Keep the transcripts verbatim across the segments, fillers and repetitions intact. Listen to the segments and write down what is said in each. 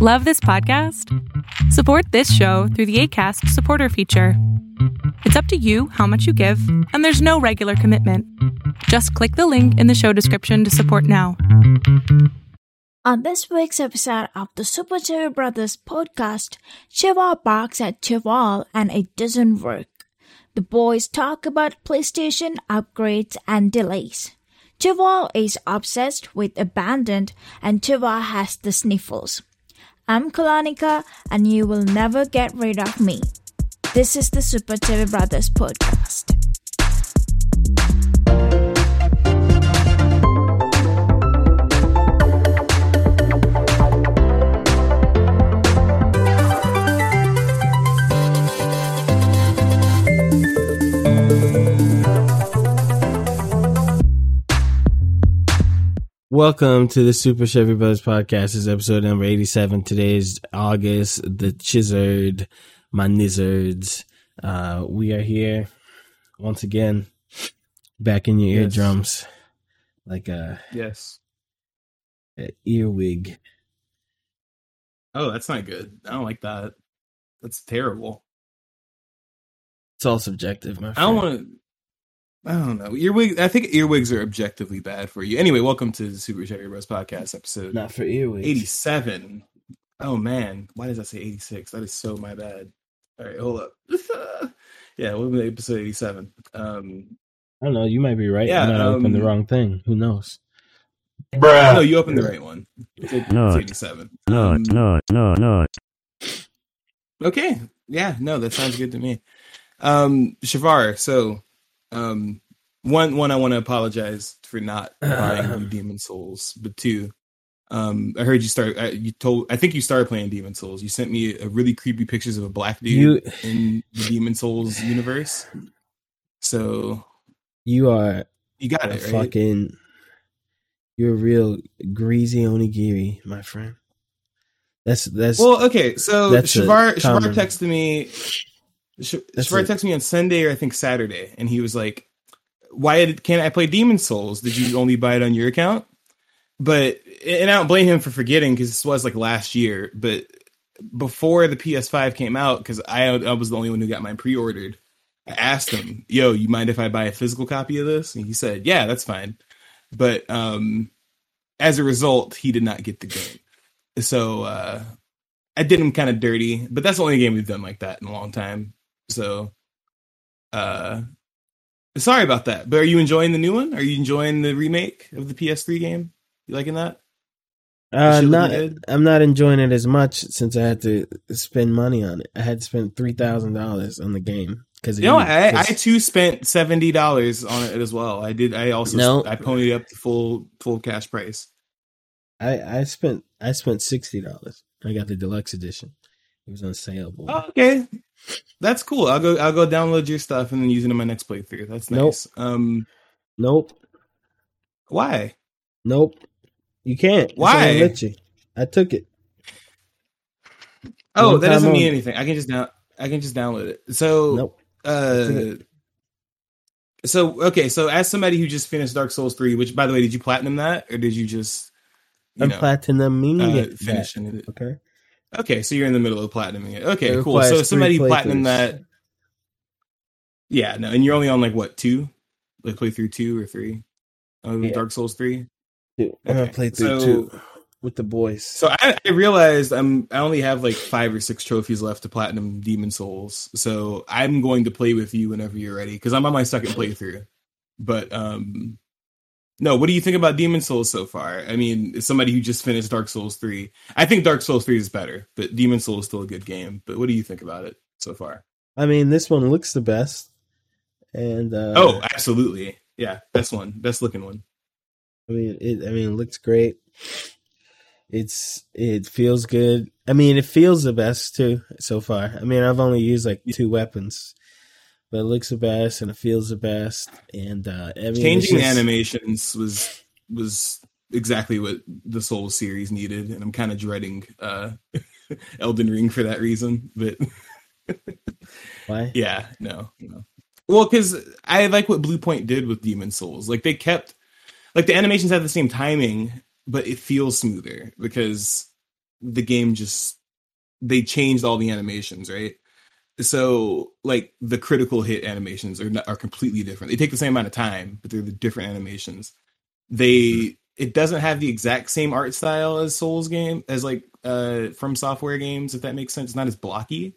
Love this podcast? Support this show through the Acast supporter feature. It's up to you how much you give, and there's no regular commitment. Just click the link in the show description to support now. On this week's episode of the Super Chevy Brothers podcast, Cheval barks at Cheval and it doesn't work. The boys talk about PlayStation upgrades and delays. Cheval is obsessed with Abandoned and Cheval has the sniffles. I'm Kalanika and you will never get rid of me. This is the Super Chevy Brothers podcast. Welcome to the Super Chevy Buzz Podcast. This is episode number eighty-seven. Today is August the Chizzard, my nizzards. Uh, we are here once again, back in your yes. eardrums, like a yes, an earwig. Oh, that's not good. I don't like that. That's terrible. It's all subjective, my friend. I don't want to. I don't know. Earwig, I think earwigs are objectively bad for you. Anyway, welcome to the Super Cherry Bros podcast episode. Not for earwigs. eighty-seven. Oh, man. Why does that say eighty-six? That is so my bad. All right, hold up. Yeah, we'll be episode eighty-seven. Um, I don't know. You might be right. Yeah, I um, opened the wrong thing. Who knows? Bruh. No, you opened the right one. It's eighty-seven. No, um, no, no, no. Okay. Yeah, no, that sounds good to me. Um, Shavar, so... Um, one, one, I want to apologize for not buying Demon Souls, but two, um, I heard you start. I, you told. I think you started playing Demon Souls. You sent me a really creepy pictures of a black dude you, in the Demon Souls universe. So you are. You got it. Right? Fucking. You're a real greasy onigiri, my friend. That's that's. Well, okay. So Shavar Shavar texted me. Shavar texted me on Sunday or I think Saturday, and he was like, "Why did, can't I play Demon Souls? Did you only buy it on your account?" But and I don't blame him for forgetting because this was like last year, but before the P S five came out, because I I was the only one who got mine pre-ordered. I asked him, "Yo, you mind if I buy a physical copy of this?" And he said, "Yeah, that's fine." But um, as a result, he did not get the game. So uh, I did him kind of dirty, but that's the only game we've done like that in a long time. So, uh, sorry about that. But are you enjoying the new one? Are you enjoying the remake of the P S three game? You liking that? Uh, not. I'm not enjoying it as much since I had to spend money on it. I had to spend three thousand dollars on the game because you know I, I too spent seventy dollars on it as well. I did. I also no. I ponied up the full full cash price. I I spent I spent sixty dollars. I got the deluxe edition. It was on sale. Boy. Oh, okay. That's cool. I'll go I'll go download your stuff and then use it in my next playthrough. That's nice. Nope. Um Nope. Why? Nope. You can't. Why? I, let you. I took it. Oh, One that doesn't mean on. anything. I can just now I can just download it. So nope. uh it. So okay, so as somebody who just finished Dark Souls three, which by the way, did you platinum that or did you just you I'm know, platinum meaning uh, it finishing it? Okay. Okay, so you're in the middle of platinuming it. Okay, cool. So somebody platinum that. Yeah, no, and you're only on like what two, like playthrough two or three, of yeah. Dark Souls three. Two. Okay. I played through so, two with the boys. So I, I realized I'm I only have like five or six trophies left to platinum Demon Souls. So I'm going to play with you whenever you're ready because I'm on my second playthrough. But um, no, what do you think about Demon Souls so far? I mean, as somebody who just finished Dark Souls three, I think Dark Souls three is better, but Demon Souls is still a good game. But what do you think about it so far? I mean, this one looks the best. And uh, oh, absolutely, yeah, best one, best looking one. I mean, it. I mean, it looks great. It's it feels good. I mean, it feels the best too so far. I mean, I've only used like two weapons. But it looks the best, and it feels the best, and uh, I mean, changing just... animations was was exactly what the Souls series needed, and I'm kind of dreading uh, Elden Ring for that reason. But why? Yeah, no, no. Well, because I like what Blue Point did with Demon Souls. Like they kept, like the animations have the same timing, but it feels smoother because the game just, they changed all the animations, right? So like the critical hit animations are are completely different. They take the same amount of time, but they're the different animations. They it doesn't have the exact same art style as Souls game as like uh, From Software games, if that makes sense. It's not as blocky,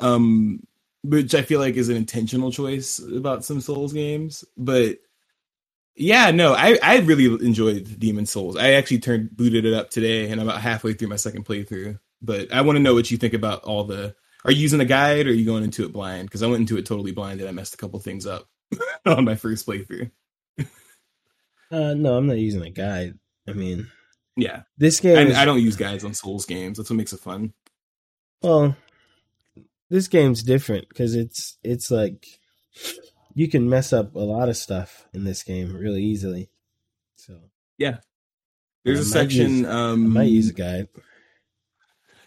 um, which I feel like is an intentional choice about some Souls games. But yeah, no, I, I really enjoyed Demon Souls. I actually turned booted it up today, and I'm about halfway through my second playthrough. But I want to know what you think about all the. Are you using a guide or are you going into it blind? Because I went into it totally blind and I messed a couple things up on my first playthrough. uh, no, I'm not using a guide. I mean, yeah, this game. Is... I, I don't use guides on Souls games. That's what makes it fun. Well, this game's different because it's it's like you can mess up a lot of stuff in this game really easily. So yeah, there's I a section. Use, um, I might use a guide.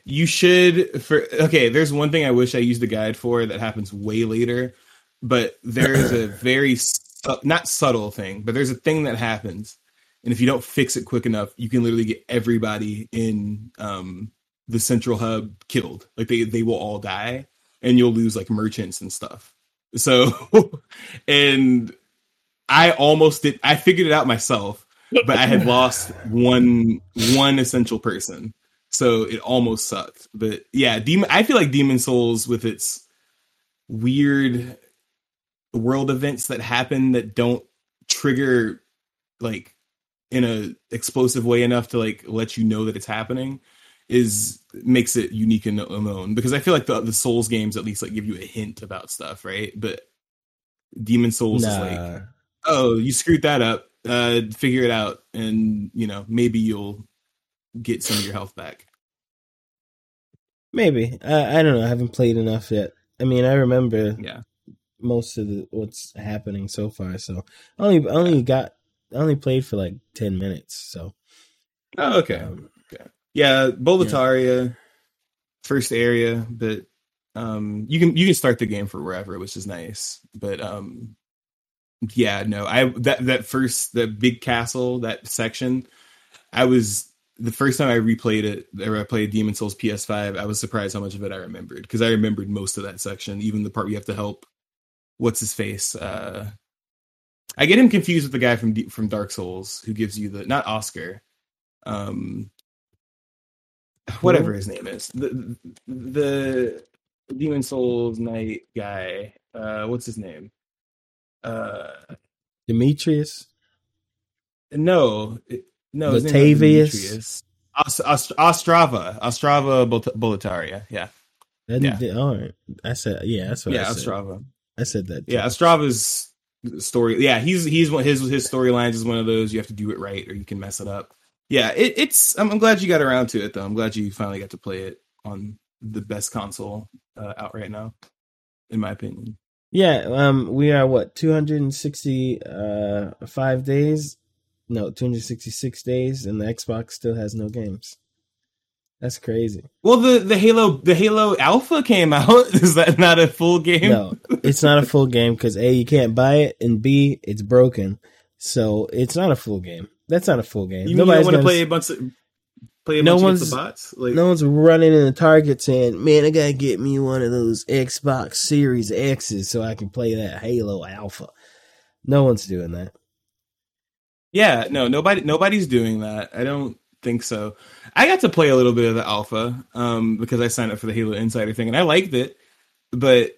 You should for okay. There's one thing I wish I used a guide for that happens way later, but there is a very su- not subtle thing, but there's a thing that happens, and if you don't fix it quick enough, you can literally get everybody in um, the central hub killed. Like they they will all die, and you'll lose like merchants and stuff. So, and I almost did. I figured it out myself, but I had lost one one essential person. So it almost sucked, but yeah, Demon, I feel like Demon Souls with its weird world events that happen that don't trigger like in a explosive way enough to like let you know that it's happening is makes it unique and alone. Because I feel like the, the Souls games at least like give you a hint about stuff, right? But Demon Souls nah. is like, oh, you screwed that up, uh, figure it out, and you know maybe you'll. Get some of your health back. Maybe. I, I don't know. I haven't played enough yet. I mean, I remember yeah. most of the, what's happening so far. So I only, I only got, I only played for like ten minutes. So. Oh, okay. Um, okay. Yeah. Boletaria, yeah. First area, but um, you can, you can start the game for wherever, which is nice. But um, yeah, no, I, that, that first, the big castle, that section, I was, the first time I replayed it, or I played Demon Souls P S five, I was surprised how much of it I remembered, because I remembered most of that section, even the part where you have to help what's-his-face. Uh, I get him confused with the guy from from Dark Souls, who gives you the... Not Oscar. Um, whatever his name is. The, the Demon Souls Knight guy. Uh, what's his name? Uh, Demetrius? No... It, No, Latavius. Ost- Ost- Ostrava. Ostrava Bol- Boletaria. Yeah. That, yeah. They, all right. I said, yeah, that's what yeah, I said. Yeah, Ostrava. I said that. Too. Yeah, Ostrava's story. Yeah, he's he's one his his storylines is one of those you have to do it right or you can mess it up. Yeah, it, it's I'm, I'm glad you got around to it though. I'm glad you finally got to play it on the best console uh, out right now, in my opinion. Yeah, um we are what two hundred sixty-five days. No, two hundred sixty-six days, and the Xbox still has no games. That's crazy. Well, the, the Halo the Halo Alpha came out. Is that not a full game? No, it's not a full game because A, you can't buy it, and B, it's broken. So it's not a full game. That's not a full game. You Nobody's want to play a bunch of play a no bunch one's, of the bots? Like, no one's running in the Target saying, "Man, I gotta get me one of those Xbox Series X's so I can play that Halo Alpha." No one's doing that. Yeah, no, nobody, nobody's doing that. I don't think so. I got to play a little bit of the alpha um, because I signed up for the Halo Insider thing, and I liked it. But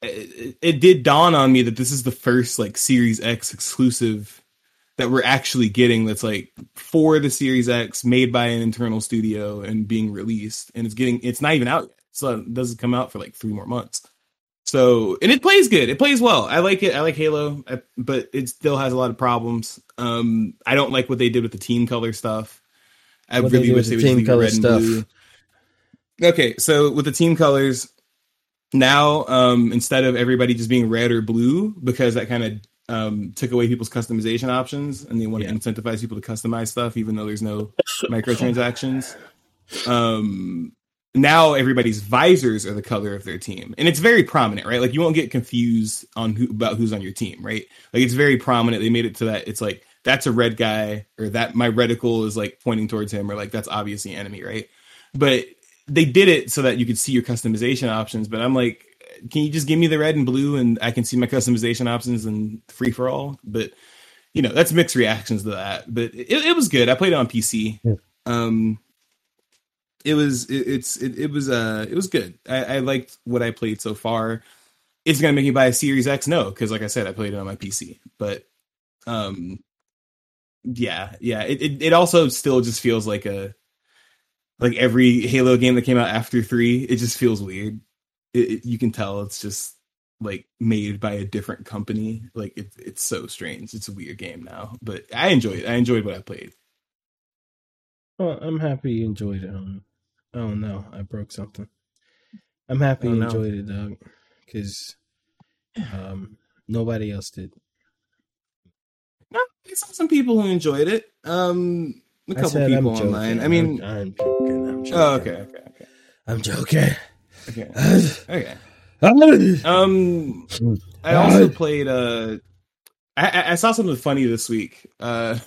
it, it did dawn on me that this is the first like Series X exclusive that we're actually getting. That's like for the Series X, made by an internal studio and being released, and it's getting it's not even out yet, so it doesn't come out for like three more months. So, and it plays good. It plays well. I like it. I like Halo, I, but it still has a lot of problems. Um, I don't like what they did with the team color stuff. I what really they wish they would just leave it red stuff. and blue. Okay, so with the team colors, now um, instead of everybody just being red or blue, because that kind of um, took away people's customization options, and they want yeah. to incentivize people to customize stuff, even though there's no microtransactions. Um Now everybody's visors are the color of their team, and it's very prominent, right? Like you won't get confused on who about who's on your team, right? Like it's very prominent. They made it to that. It's like that's a red guy, or that my reticle is like pointing towards him, or like that's obviously enemy, right? But they did it so that you could see your customization options. But I'm like, can you just give me the red and blue and I can see my customization options and free for all? But, you know, that's mixed reactions to that. But it, it was good. I played it on P C. Yeah. Um, it was it, it's it, it was uh it was good. I, I liked what I played so far. It's gonna make me buy a Series X? No, because like I said, I played it on my P C. But um, yeah, yeah. It, it it also still just feels like a like every Halo game that came out after three. It just feels weird. It, it, you can tell it's just like made by a different company. Like it, it's so strange. It's a weird game now, but I enjoyed it. I enjoyed what I played. Well, I'm happy you enjoyed it. Um, oh no, I broke something. I'm happy oh, you enjoyed no. it, Doug, because um, nobody else did. No, I saw some people who enjoyed it. Um, a couple I said, people I'm online. Joking. I mean, I'm, I'm joking. I'm joking. Oh, okay, okay, okay. I'm joking. Okay. Okay. Um, I also played. Uh, I I saw something funny this week. Uh,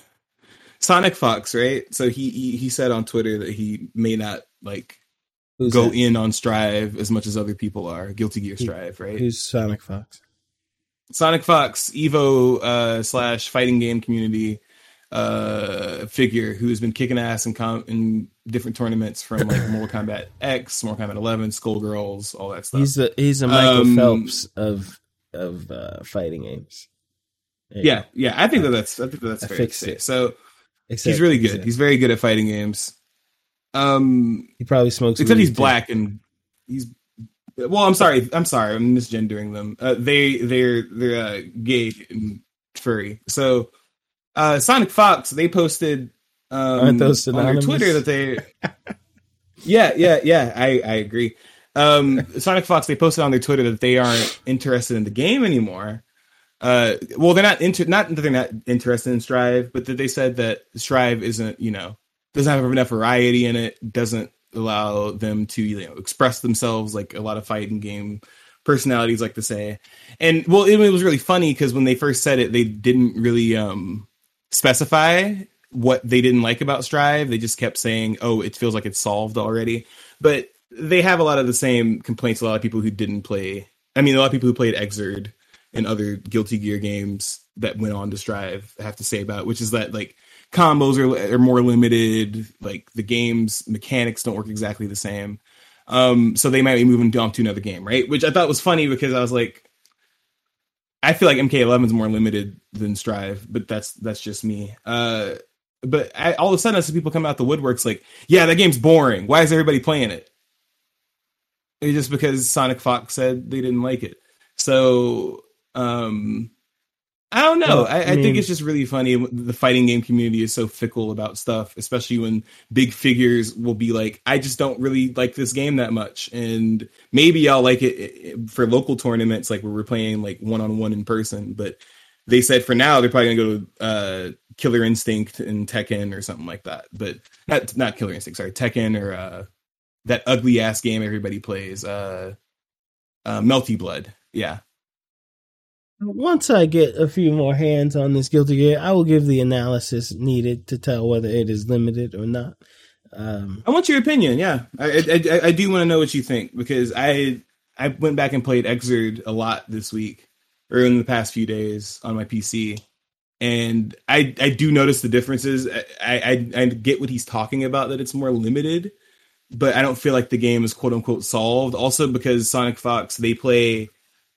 Sonic Fox, right? So he, he he said on Twitter that he may not like Who's go that? in on Strive as much as other people are. Guilty Gear Strive, right? Who's Sonic Fox? Sonic Fox, Evo uh, slash fighting game community uh, figure who has been kicking ass in, com- in different tournaments from like Mortal Kombat X, Mortal Kombat eleven, Skullgirls, all that stuff. He's a he's a Michael um, Phelps of of uh, fighting games. There yeah, yeah. I think that that's I think that that's I fair fixed to say. It. So. Except he's really good. Except. He's very good at fighting games. Um, he probably smokes. Except he's black too. and he's. Well, I'm sorry. I'm sorry. I'm misgendering them. Uh, they they're they're uh, gay and furry. So, uh, Sonic Fox. They posted um, on their Twitter that they. yeah, yeah, yeah. I I agree. Um, Sonic Fox. They posted on their Twitter that they aren't interested in the game anymore. Uh, well, they're not into not that they're not interested in Strive, but that they said that Strive isn't, you know, doesn't have enough variety in it, doesn't allow them to, you know, express themselves like a lot of fighting game personalities like to say. And well, it, it was really funny because when they first said it, they didn't really um, specify what they didn't like about Strive. They just kept saying, "Oh, it feels like it's solved already." But they have a lot of the same complaints. A lot of people who didn't play, I mean, a lot of people who played Exerd and other Guilty Gear games that went on to Strive have to say about it, which is that like combos are, are more limited. Like the game's mechanics don't work exactly the same. Um, so they might be moving on to another game, right? Which I thought was funny because I was like, I feel like M K eleven is more limited than Strive, but that's, that's just me. Uh, but I, all of a sudden I see people come out the woodworks like, yeah, that game's boring. Why is everybody playing it? It's just because Sonic Fox said they didn't like it. So, Um, I don't know. Well, I, I, I mean, think it's just really funny. The fighting game community is so fickle about stuff, especially when big figures will be like, I just don't really like this game that much. And maybe I'll like it for local tournaments, like where we're playing like one-on-one in person. But they said for now, they're probably gonna go to uh, Killer Instinct and Tekken or something like that. But not, not Killer Instinct, sorry, Tekken or uh, that ugly ass game everybody plays, uh, uh, Melty Blood. Yeah. Once I get a few more hands on this Guilty Gear, I will give the analysis needed to tell whether it is limited or not. Um, I want your opinion, yeah. I I, I do want to know what you think, because I I went back and played Exerd a lot this week, or in the past few days on my P C, and I I do notice the differences. I, I, I get what he's talking about, that it's more limited, but I don't feel like the game is quote-unquote solved. Also because Sonic Fox, they play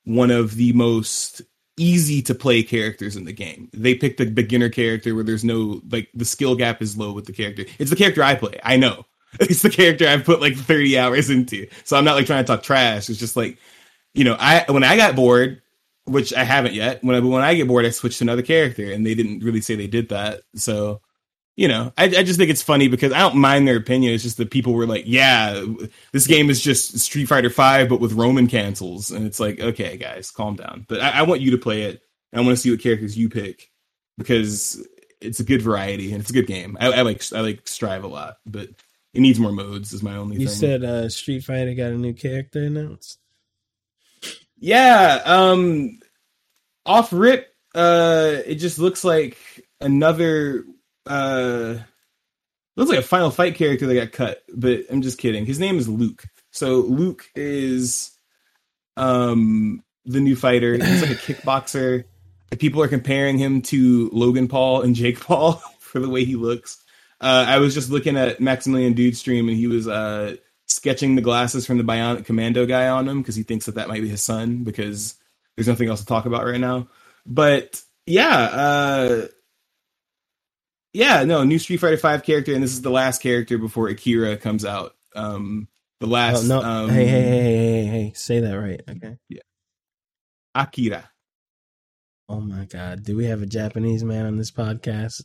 one of the most easy to play characters in the game. They picked a beginner character where there's no, like, the skill gap is low with the character. It's the character I play. I know it's the character I've put like thirty hours into. So I'm not like trying to talk trash. It's just like, you know, I, when I got bored, which I haven't yet, when I, when I get bored, I switch to another character, and they didn't really say they did that. So, you know, I, I just think it's funny because I don't mind their opinion. It's just that people were like, yeah, this game is just Street Fighter V, but with Roman cancels. And it's like, okay, guys, calm down. But I, I want you to play it. And I want to see what characters you pick, because it's a good variety and it's a good game. I, I like I like Strive a lot, but it needs more modes is my only you thing. You said uh, Street Fighter got a new character announced? Yeah. Um, off rip, uh, it just looks like another... Uh, looks like a Final Fight character that got cut, but I'm just kidding. His name is Luke. So Luke is um, the new fighter. He's like a kickboxer. People are comparing him to Logan Paul and Jake Paul for the way he looks. Uh, I was just looking at Maximilian Dude's stream, and he was uh, sketching the glasses from the Bionic Commando guy on him because he thinks that that might be his son because there's nothing else to talk about right now. But yeah, uh, yeah, no, new Street Fighter five character, and this is the last character before Akira comes out. Um, the last. Oh, no. um, hey, hey, hey, hey, hey, hey, say that right, okay? Yeah, Akira. Oh my God! Do we have a Japanese man on this podcast?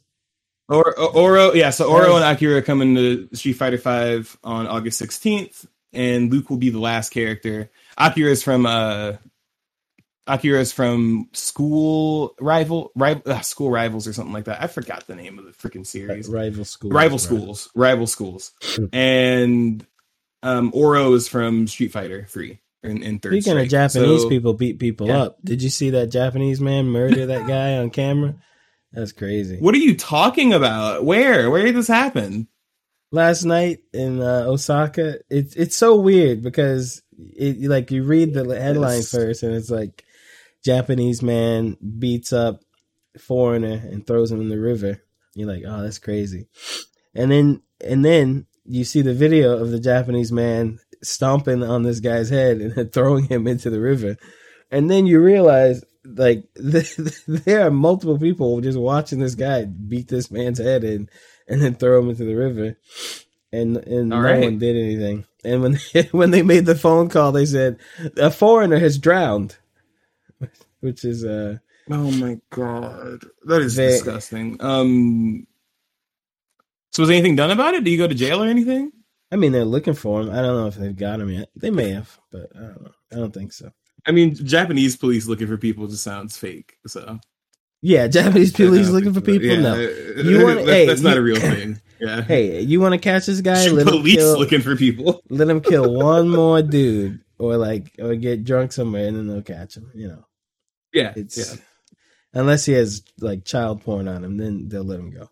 Or, or Oro, yeah. So Oro and Akira come into Street Fighter V on August sixteenth, and Luke will be the last character. Akira's from uh, Akira's from School Rival, rival uh, School Rivals or something like that. I forgot the name of the freaking series. Rival Schools. Rival Schools. Rival Schools. And um, Oro is from Street Fighter three. In, in Speaking strike. of Japanese so, people beat people yeah. up. Did you see that Japanese man murder that guy on camera? That's crazy. What are you talking about? Where? Where did this happen? Last night in uh, Osaka. It's it's so weird because it like you read the headline it's, first and it's like Japanese man beats up foreigner and throws him in the river. You're like, oh, that's crazy. And then and then you see the video of the Japanese man stomping on this guy's head and throwing him into the river, and then you realize like th- th- there are multiple people just watching this guy beat this man's head in and then throw him into the river, and and All no right. one did anything. And when they, when they made the phone call, they said a foreigner has drowned, which is uh oh my God, that is they, disgusting. Um, so was anything done about it? Do you go to jail or anything? I mean, they're looking for him. I don't know if they've got him yet. They may have, but I don't know. I don't think so. I mean, Japanese police looking for people just sounds fake. So, yeah, Japanese police looking for people. Yeah. No, you want that's, hey, that's not you, a real thing. Yeah. Hey, you want to catch this guy? Let police him kill, looking for people. Let him kill one more dude, or like, or get drunk somewhere, and then they'll catch him. You know. Yeah. It's yeah. Unless he has like child porn on him, then they'll let him go.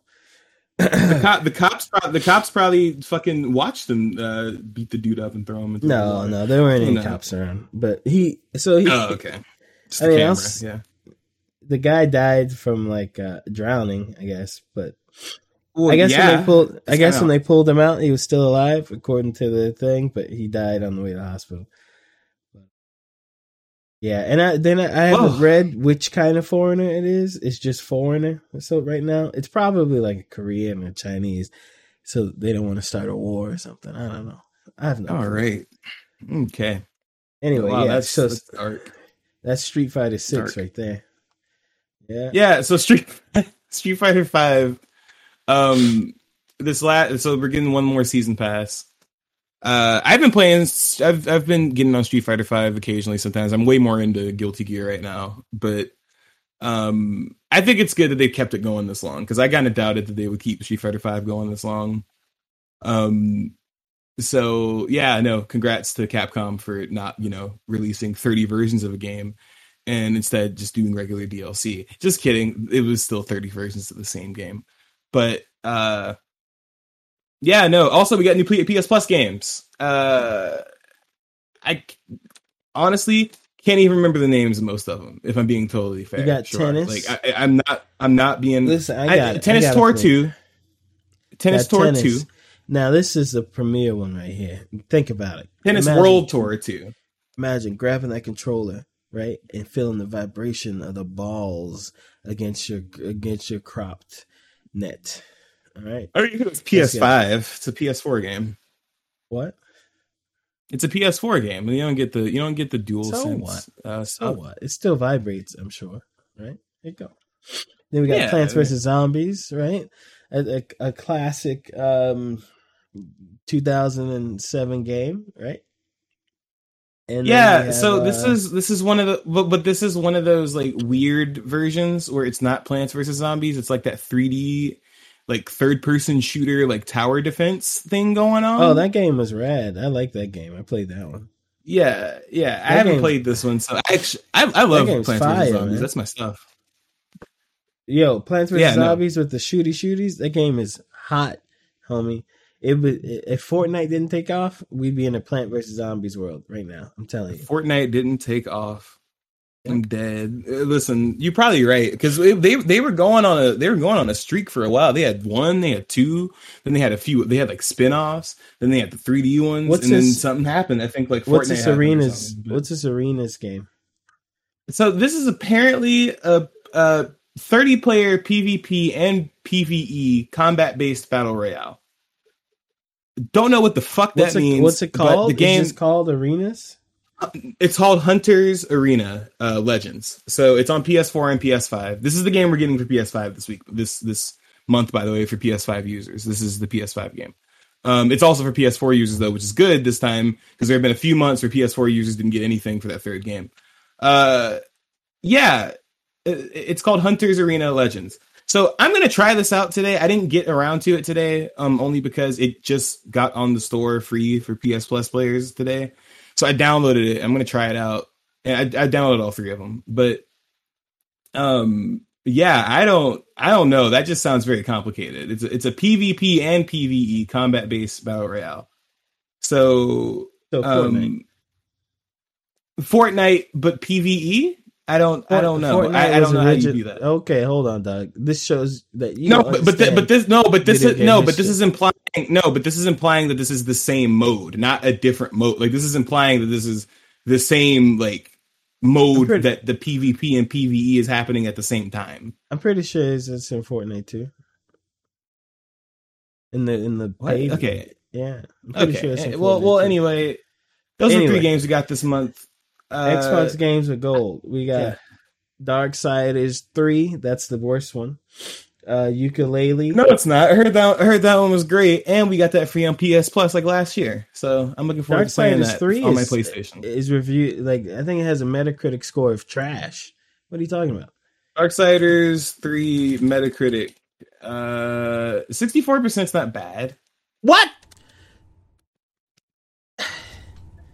the, cop, the cops, the cops probably fucking watched them uh, beat the dude up and throw him. Into no, the no, there weren't any no. cops around. But he, so he. Oh, okay. Just I the mean, camera. Was, yeah. The guy died from like uh, drowning, I guess. But well, I guess yeah. when they pulled, I guess when they pulled him out, he was still alive, according to the thing. But he died on the way to the hospital. Yeah, and I, then I, I haven't Whoa. read which kind of foreigner it is. It's just foreigner. So right now, it's probably like a Korean or Chinese. So they don't want to start a war or something. I don't know. I have no All clue. right. Okay. Anyway, wow, yeah. That's, so that's, dark. That's Street Fighter six dark. right there. Yeah. Yeah, so Street Street Fighter five. Um, this last, so we're getting one more season pass. Uh, I've been playing. I've I've been getting on Street Fighter five occasionally. Sometimes I'm way more into Guilty Gear right now, but um, I think it's good that they kept it going this long because I kind of doubted that they would keep Street Fighter five going this long. Um, so yeah, no, congrats to Capcom for not you know releasing thirty versions of a game and instead just doing regular D L C. Just kidding, it was still thirty versions of the same game, but uh. Yeah, no. Also, we got new P S Plus games. Uh, I honestly can't even remember the names of most of them. If I'm being totally fair, you got sure. tennis. Like I, I'm not. I'm not being. Listen, I got I, tennis I got tour two. Tennis got tour tennis. two. Now this is the premier one right here. Think about it. Tennis imagine, World Tour two. Imagine grabbing that controller right and feeling the vibration of the balls against your against your cropped net. All right. Or you could have P S five. It's a P S four game. What? It's a P S four game. You don't get the you don't get the dual so sense. What? Uh, so, so what? It still vibrates, I'm sure. Right? There you go. Then we got yeah, Plants vs Zombies, right? A, a, a classic um, two thousand seven game, right? And yeah, have, so this uh, is this is one of the but, but this is one of those like weird versions where it's not Plants vs Zombies. It's like that three D like third-person shooter, like tower defense thing going on. Oh, that game was rad. I like that game. I played that one. Yeah, yeah. That I haven't game, played this one, so I actually, I, I love Plants versus. Zombies. Man. That's my stuff. Yo, Plants versus. Yeah, Zombies no. with the shooty shooties. That game is hot, homie. It was, if Fortnite didn't take off, we'd be in a Plant versus Zombies world right now. I'm telling you. If Fortnite didn't take off, I'm dead. Listen, you're probably right, because they they were going on a they were going on a streak for a while. They had one, they had two, then they had a few. They had like spinoffs, then they had the three D ones, what's and this, then something happened. I think like Fortnite. What's this arenas? What's this arenas game? So this is apparently a a thirty player P V P and P V E combat based battle royale. Don't know what the fuck that what's it, means. What's it called? The game is called Arenas. It's called Hunter's Arena uh, Legends. So it's on P S four and P S five. This is the game we're getting for P S five this week. This this month, by the way, for P S five users. This is the P S five game. Um, it's also for P S four users, though, which is good this time, because there have been a few months where P S four users didn't get anything for that third game. Uh, yeah, it, it's called Hunter's Arena Legends. So I'm going to try this out today. I didn't get around to it today, um, only because it just got on the store free for P S Plus players today. So I downloaded it. I'm going to try it out. And I, I downloaded all three of them. But um, yeah, I don't I don't know. That just sounds very complicated. It's a, it's a P V P and P V E combat-based battle royale. So, so um, Fortnite. Fortnite, but P V E? I don't, I don't know. I, I don't know rigid, how you do that. Okay, hold on, Doug. This shows that you no, but but, th- but this no, but this is no, but this shit. is implying no, but this is implying that this is the same mode, not a different mode. Like this is implying that this is the same like mode pretty, that the P V P and P V E is happening at the same time. I'm pretty sure it's, it's in Fortnite too. In the in the page, okay, yeah, I'm pretty okay. sure it's in well, Fortnite well, too. Anyway, those anyway. are three games we got this month. Uh, Xbox games with gold. We got yeah. Darksiders three. That's the worst one. Uh, ukulele. No, it's not. I heard that. I heard that one was great, and we got that free on P S Plus like last year. So I'm looking forward Darksiders to playing that three on is, my PlayStation. Is reviewed like I think it has a Metacritic score of trash. What are you talking about? Darksiders three Metacritic. Uh, sixty-four percent is not bad. What?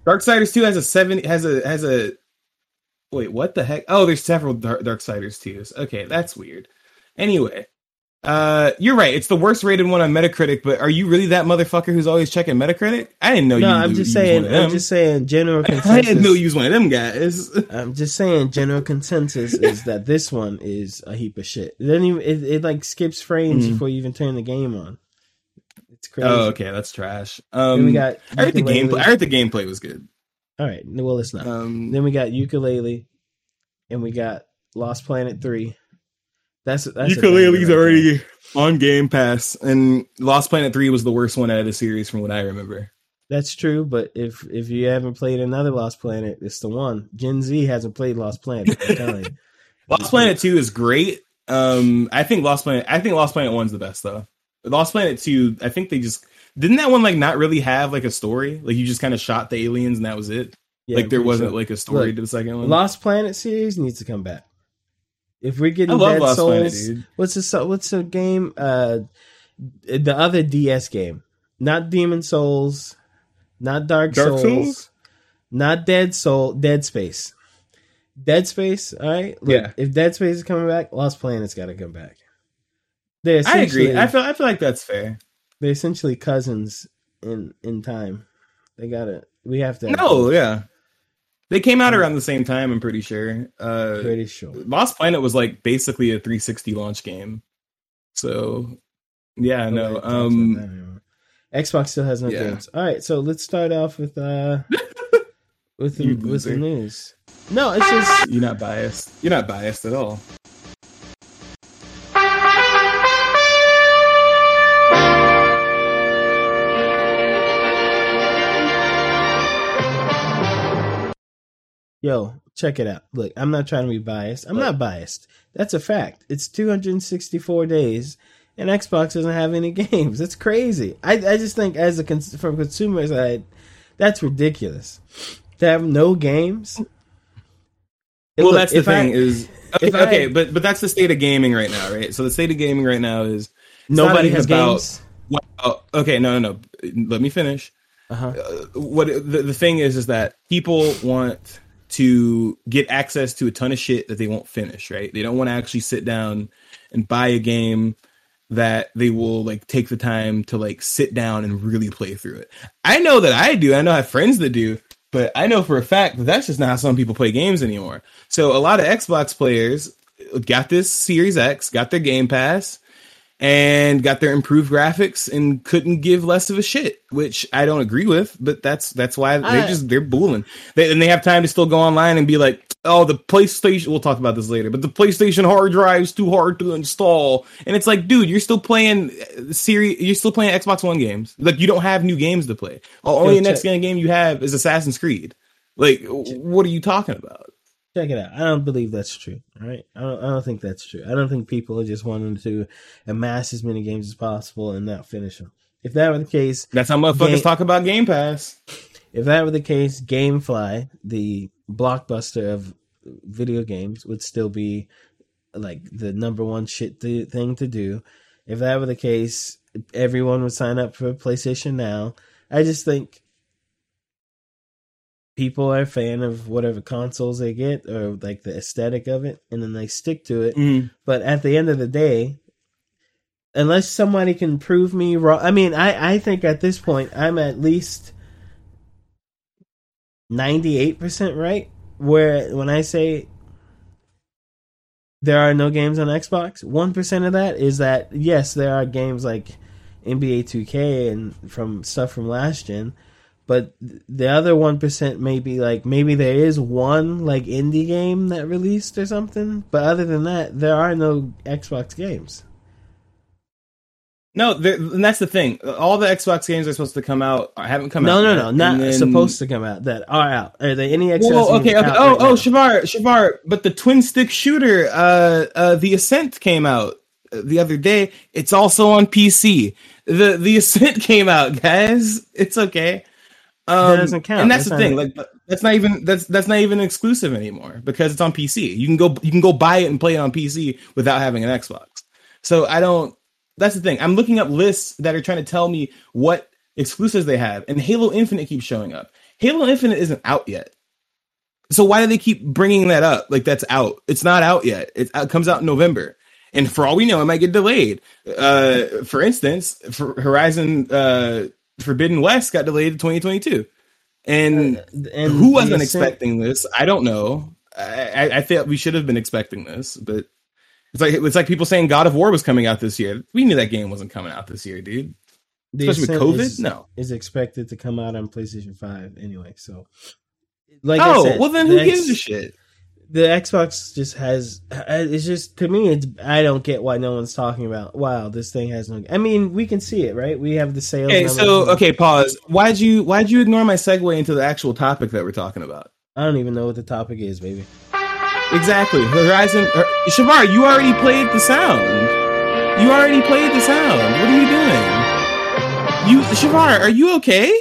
Darksiders two has a seven has a has a wait what the heck oh there's several Dark Darksiders twos okay that's weird anyway uh you're right, it's the worst rated one on Metacritic, but are you really that motherfucker who's always checking Metacritic? I didn't know no, you I'm just saying I'm just saying general consensus I didn't know you was one of them guys I'm just saying general consensus is that this one is a heap of shit. It doesn't even it, it like skips frames mm-hmm. before you even turn the game on. It's crazy. Oh, okay, that's trash. Um, then we got I heard the gameplay. I heard the gameplay was good. All right, well, it's not. Um, then we got Ukulele, and we got Lost Planet Three. That's, that's Ukulele's right already there. On Game Pass, and Lost Planet Three was the worst one out of the series, from what I remember. That's true, but if if you haven't played another Lost Planet, it's the one. Gen Z hasn't played Lost Planet. I'm telling you. Lost Planet Two is great. Um, I think Lost Planet. I think Lost Planet One's the best though. Lost Planet two, I think they just didn't that one like not really have like a story. Like you just kind of shot the aliens and that was it. Yeah, like there wasn't so. like a story Look, to the second one. Lost Planet series needs to come back. If we're getting Dead Lost Souls, Planet, dude. what's the what's the game? Uh, the other D S game, not Demon Souls, not Dark, Dark Souls, Souls, not Dead Soul, Dead Space, Dead Space. All right, Look, yeah. If Dead Space is coming back, Lost Planet's got to come back. I agree. I feel. I feel like that's fair. They're essentially cousins in in time. They gotta. We have to. No, yeah. They came out around the same time. I'm pretty sure. Uh, pretty sure. Lost Planet was like basically a three sixty launch game. So, yeah, no. Um, Xbox still has no yeah. games. All right, so let's start off with uh, with the, with the news. No, it's just you're not biased. You're not biased at all. Yo, check it out. Look, I'm not trying to be biased. I'm Look. not biased. That's a fact. It's two hundred sixty-four days, and Xbox doesn't have any games. That's crazy. I, I just think as a cons- from consumers, I that's ridiculous to have no games. Well, Look, that's the thing I, is okay, I, okay, but but that's the state of gaming right now, right? So the state of gaming right now is nobody has about, games. Well, okay, no, no, no. Let me finish. Uh-huh. Uh, what the, the thing is is that people want to get access to a ton of shit that they won't finish, right? They don't want to actually sit down and buy a game that they will like take the time to like sit down and really play through it. I know that I do. I know I have friends that do, but I know for a fact that that's just not how some people play games anymore. So a lot of Xbox players got this Series X, got their Game Pass, and got their improved graphics and couldn't give less of a shit, which I don't agree with, but that's that's why they just they're booling. They, and they have time to still go online and be like, oh, the PlayStation, we'll talk about this later, but the PlayStation hard drive's too hard to install. And it's like, dude, you're still playing series, you're still playing Xbox One games. Like, you don't have new games to play. Only the next game you have is Assassin's Creed. Like, what are you talking about? Check it out. I don't believe that's true. All right. I don't, I don't think that's true. I don't think people are just wanting to amass as many games as possible and not finish them. If that were the case, that's how motherfuckers game, talk about Game Pass. If that were the case, GameFly, the Blockbuster of video games, would still be like the number one shit to, thing to do. If that were the case, everyone would sign up for PlayStation Now. I just think people are a fan of whatever consoles they get or like the aesthetic of it, and then they stick to it. Mm. But at the end of the day, unless somebody can prove me wrong, I mean, I, I think at this point I'm at least ninety-eight percent right, where when I say there are no games on Xbox, one percent of that is that, yes, there are games like N B A two K and from stuff from last gen, but the other one percent may be like, maybe there is one like indie game that released or something. But other than that, there are no Xbox games. No, and that's the thing. All the Xbox games are supposed to come out haven't come no, out. No, no, no, not then... supposed to come out. That are out. Are there any Xbox Whoa, okay, games okay. out Oh, right oh, now? Shavar, Shavar. But the twin stick shooter, uh, uh, The Ascent came out the other day. It's also on P C. The The Ascent came out, guys. It's okay. Um, that doesn't count. And that's, that's the thing. Like, that's not even that's that's not even exclusive anymore because it's on P C. You can go you can go buy it and play it on P C without having an Xbox. So I don't. That's the thing. I'm looking up lists that are trying to tell me what exclusives they have, and Halo Infinite keeps showing up. Halo Infinite isn't out yet, so why do they keep bringing that up? Like, that's out. It's not out yet. It's out, it comes out in November, and for all we know, it might get delayed. Uh, for instance, for Horizon. Uh, Forbidden West got delayed to twenty twenty-two, and, uh, and who wasn't expecting this? I don't know. I, I, I think we should have been expecting this, but it's like it's like people saying God of War was coming out this year. We knew that game wasn't coming out this year, dude. The Especially with COVID, is, no, is expected to come out on PlayStation Five anyway. So, like, oh I said, well, then who the gives X, a shit? The Xbox just has. It's just to me. It's I don't get why no one's talking about. Wow, this thing has no. I mean, we can see it, right? We have the sales. Okay, so okay, pause. Why'd you Why'd you ignore my segue into the actual topic that we're talking about? I don't even know what the topic is, baby. Exactly. Horizon. Or, Shavar, you already played the sound. You already played the sound. What are you doing? You, Shavar, are you okay?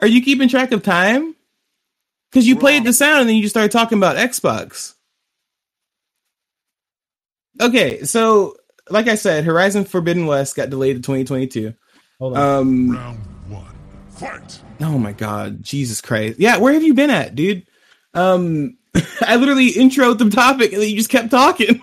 Are you keeping track of time? Because you played the sound and then you just started talking about Xbox. Okay, so like I said, Horizon Forbidden West got delayed to twenty twenty-two. Hold on. Um, Round one. Fight. Oh my God, Jesus Christ! Yeah, where have you been at, dude? Um. I literally introed the topic and then you just kept talking.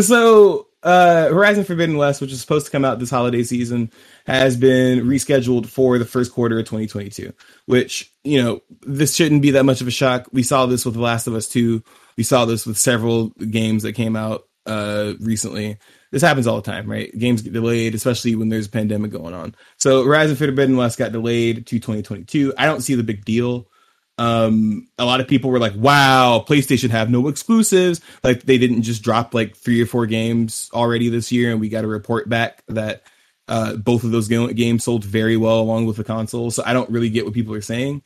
So, uh, Horizon Forbidden West, which is supposed to come out this holiday season, has been rescheduled for the first quarter of twenty twenty-two, which, you know, this shouldn't be that much of a shock. We saw this with The Last of Us two. We saw this with several games that came out uh, recently. This happens all the time, right? Games get delayed, especially when there's a pandemic going on. So, Horizon Forbidden West got delayed to twenty twenty-two. I don't see the big deal. Um, a lot of people were like, wow, PlayStation have no exclusives. Like, they didn't just drop like three or four games already this year. And we got a report back that uh, both of those ga- games sold very well along with the console. So I don't really get what people are saying.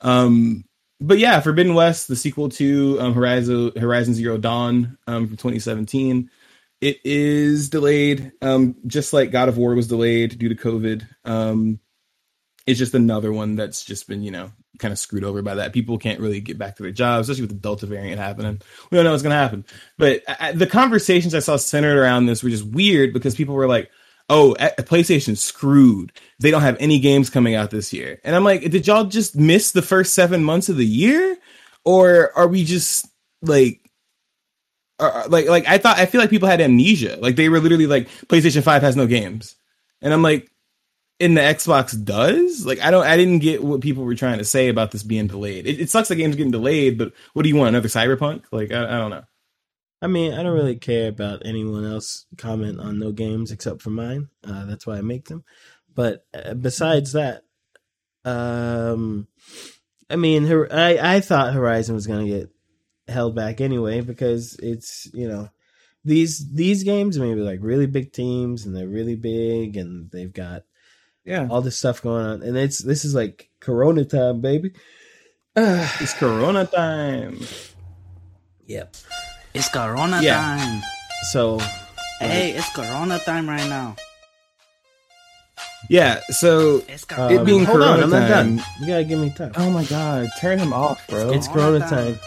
Um, but yeah, Forbidden West, the sequel to um, Horizon, Horizon Zero Dawn um, from twenty seventeen. It is delayed. Um, just like God of War was delayed due to COVID. Um, it's just another one that's just been, you know, kind of screwed over by that. People can't really get back to their jobs, especially with the Delta variant happening. We don't know what's going to happen. But I, the conversations I saw centered around this were just weird because people were like, oh, PlayStation's screwed. They don't have any games coming out this year. And I'm like, did y'all just miss the first seven months of the year? Or are we just like, are, like, like I thought, I feel like people had amnesia. Like they were literally like, PlayStation five has no games. And I'm like, and the Xbox does? Like, I don't, I didn't get what people were trying to say about this being delayed. It, it sucks the game's getting delayed, but what do you want? Another Cyberpunk? Like, I, I don't know. I mean, I don't really care about anyone else comment on no games except for mine. Uh, that's why I make them. But besides that, um, I mean, her, I, I thought Horizon was going to get held back anyway because it's, you know, these these games are maybe like really big teams and they're really big and they've got yeah all this stuff going on. And it's this is like Corona time, baby. Uh, it's Corona time. Yep. It's Corona yeah. time. So, hey, it's Corona time right now. Yeah, so it's um, it being Corona on, I'm not time. Done. You gotta give me time. Oh my god, turn him off, bro. It's, it's Corona time.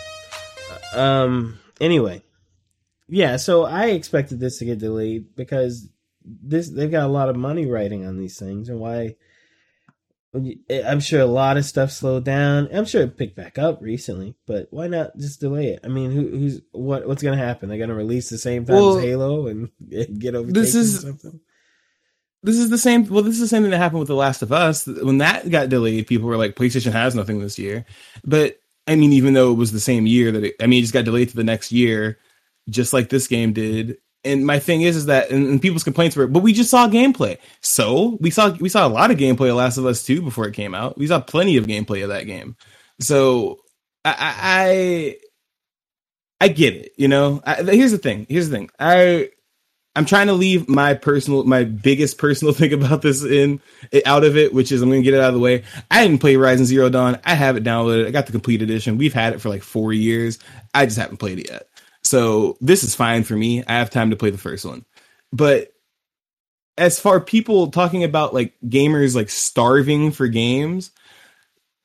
time. Um. Anyway, yeah. So I expected this to get delayed because this they've got a lot of money riding on these things, and why? I'm sure a lot of stuff slowed down. I'm sure it picked back up recently, but why not just delay it? I mean, who, who's what? What's going to happen? They're going to release the same time well, as Halo and get over this is something. This is the same. Well, this is the same thing that happened with The Last of Us when that got delayed. People were like, PlayStation has nothing this year, but I mean, even though it was the same year that it, I mean, it just got delayed to the next year, just like this game did. And my thing is, is that and, and people's complaints were, but we just saw gameplay. So we saw we saw a lot of gameplay of Last of Us two before it came out. We saw plenty of gameplay of that game. So I I, I get it, you know. I, here's the thing. Here's the thing. I I'm trying to leave my personal, my biggest personal thing about this in out of it, which is I'm going to get it out of the way. I didn't play Horizon Zero Dawn. I have it downloaded. I got the complete edition. We've had it for like four years. I just haven't played it yet. So this is fine for me. I have time to play the first one. But as far people talking about like gamers like starving for games,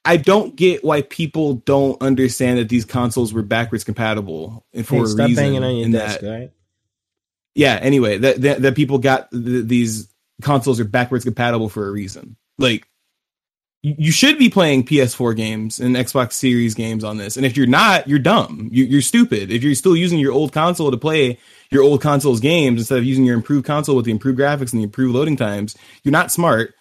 I don't get why people don't understand that these consoles were backwards compatible and for hey, a stop reason. Stop banging on your desk, that, right? Yeah. Anyway, that that, that people got th- these consoles are backwards compatible for a reason. Like you, you should be playing P S four games and Xbox Series games on this. And if you're not, you're dumb. You, you're stupid. If you're still using your old console to play your old console's games instead of using your improved console with the improved graphics and the improved loading times, you're not smart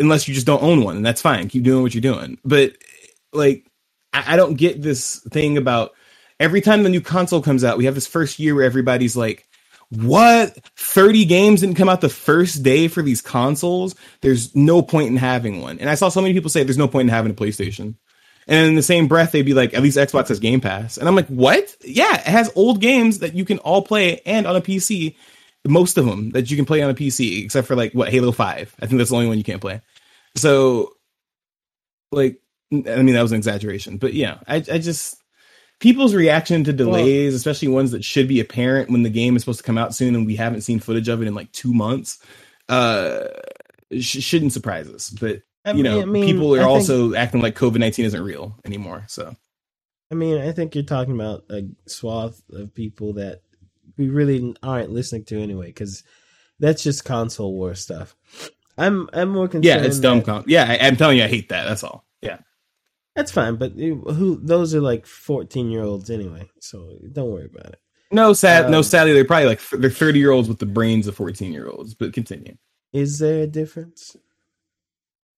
unless you just don't own one. And that's fine. Keep doing what you're doing. But like, I, I don't get this thing about every time the new console comes out, we have this first year where everybody's like, what? thirty games didn't come out the first day for these consoles? There's no point in having one. And I saw so many people say there's no point in having a PlayStation. And in the same breath, they'd be like, at least Xbox has Game Pass. And I'm like, what? Yeah, it has old games that you can all play and on a P C. Most of them that you can play on a P C, except for like, what, Halo five? I think that's the only one you can't play. So, like, I mean, that was an exaggeration. But yeah, I, I just... People's reaction to delays, well, especially ones that should be apparent when the game is supposed to come out soon and we haven't seen footage of it in like two months, uh, sh- shouldn't surprise us. But, I you mean, know, I mean, people are I also think, acting like COVID nineteen isn't real anymore. So, I mean, I think you're talking about a swath of people that we really aren't listening to anyway, because that's just console war stuff. I'm I'm more concerned. Yeah, it's dumb. That, con- yeah, I, I'm telling you, I hate that. That's all. Yeah. That's fine, but who? Those are like fourteen-year-olds anyway, so don't worry about it. No, sad, um, no, sadly, they're probably like they're thirty-year-olds with the brains of fourteen-year-olds. But continue. Is there a difference?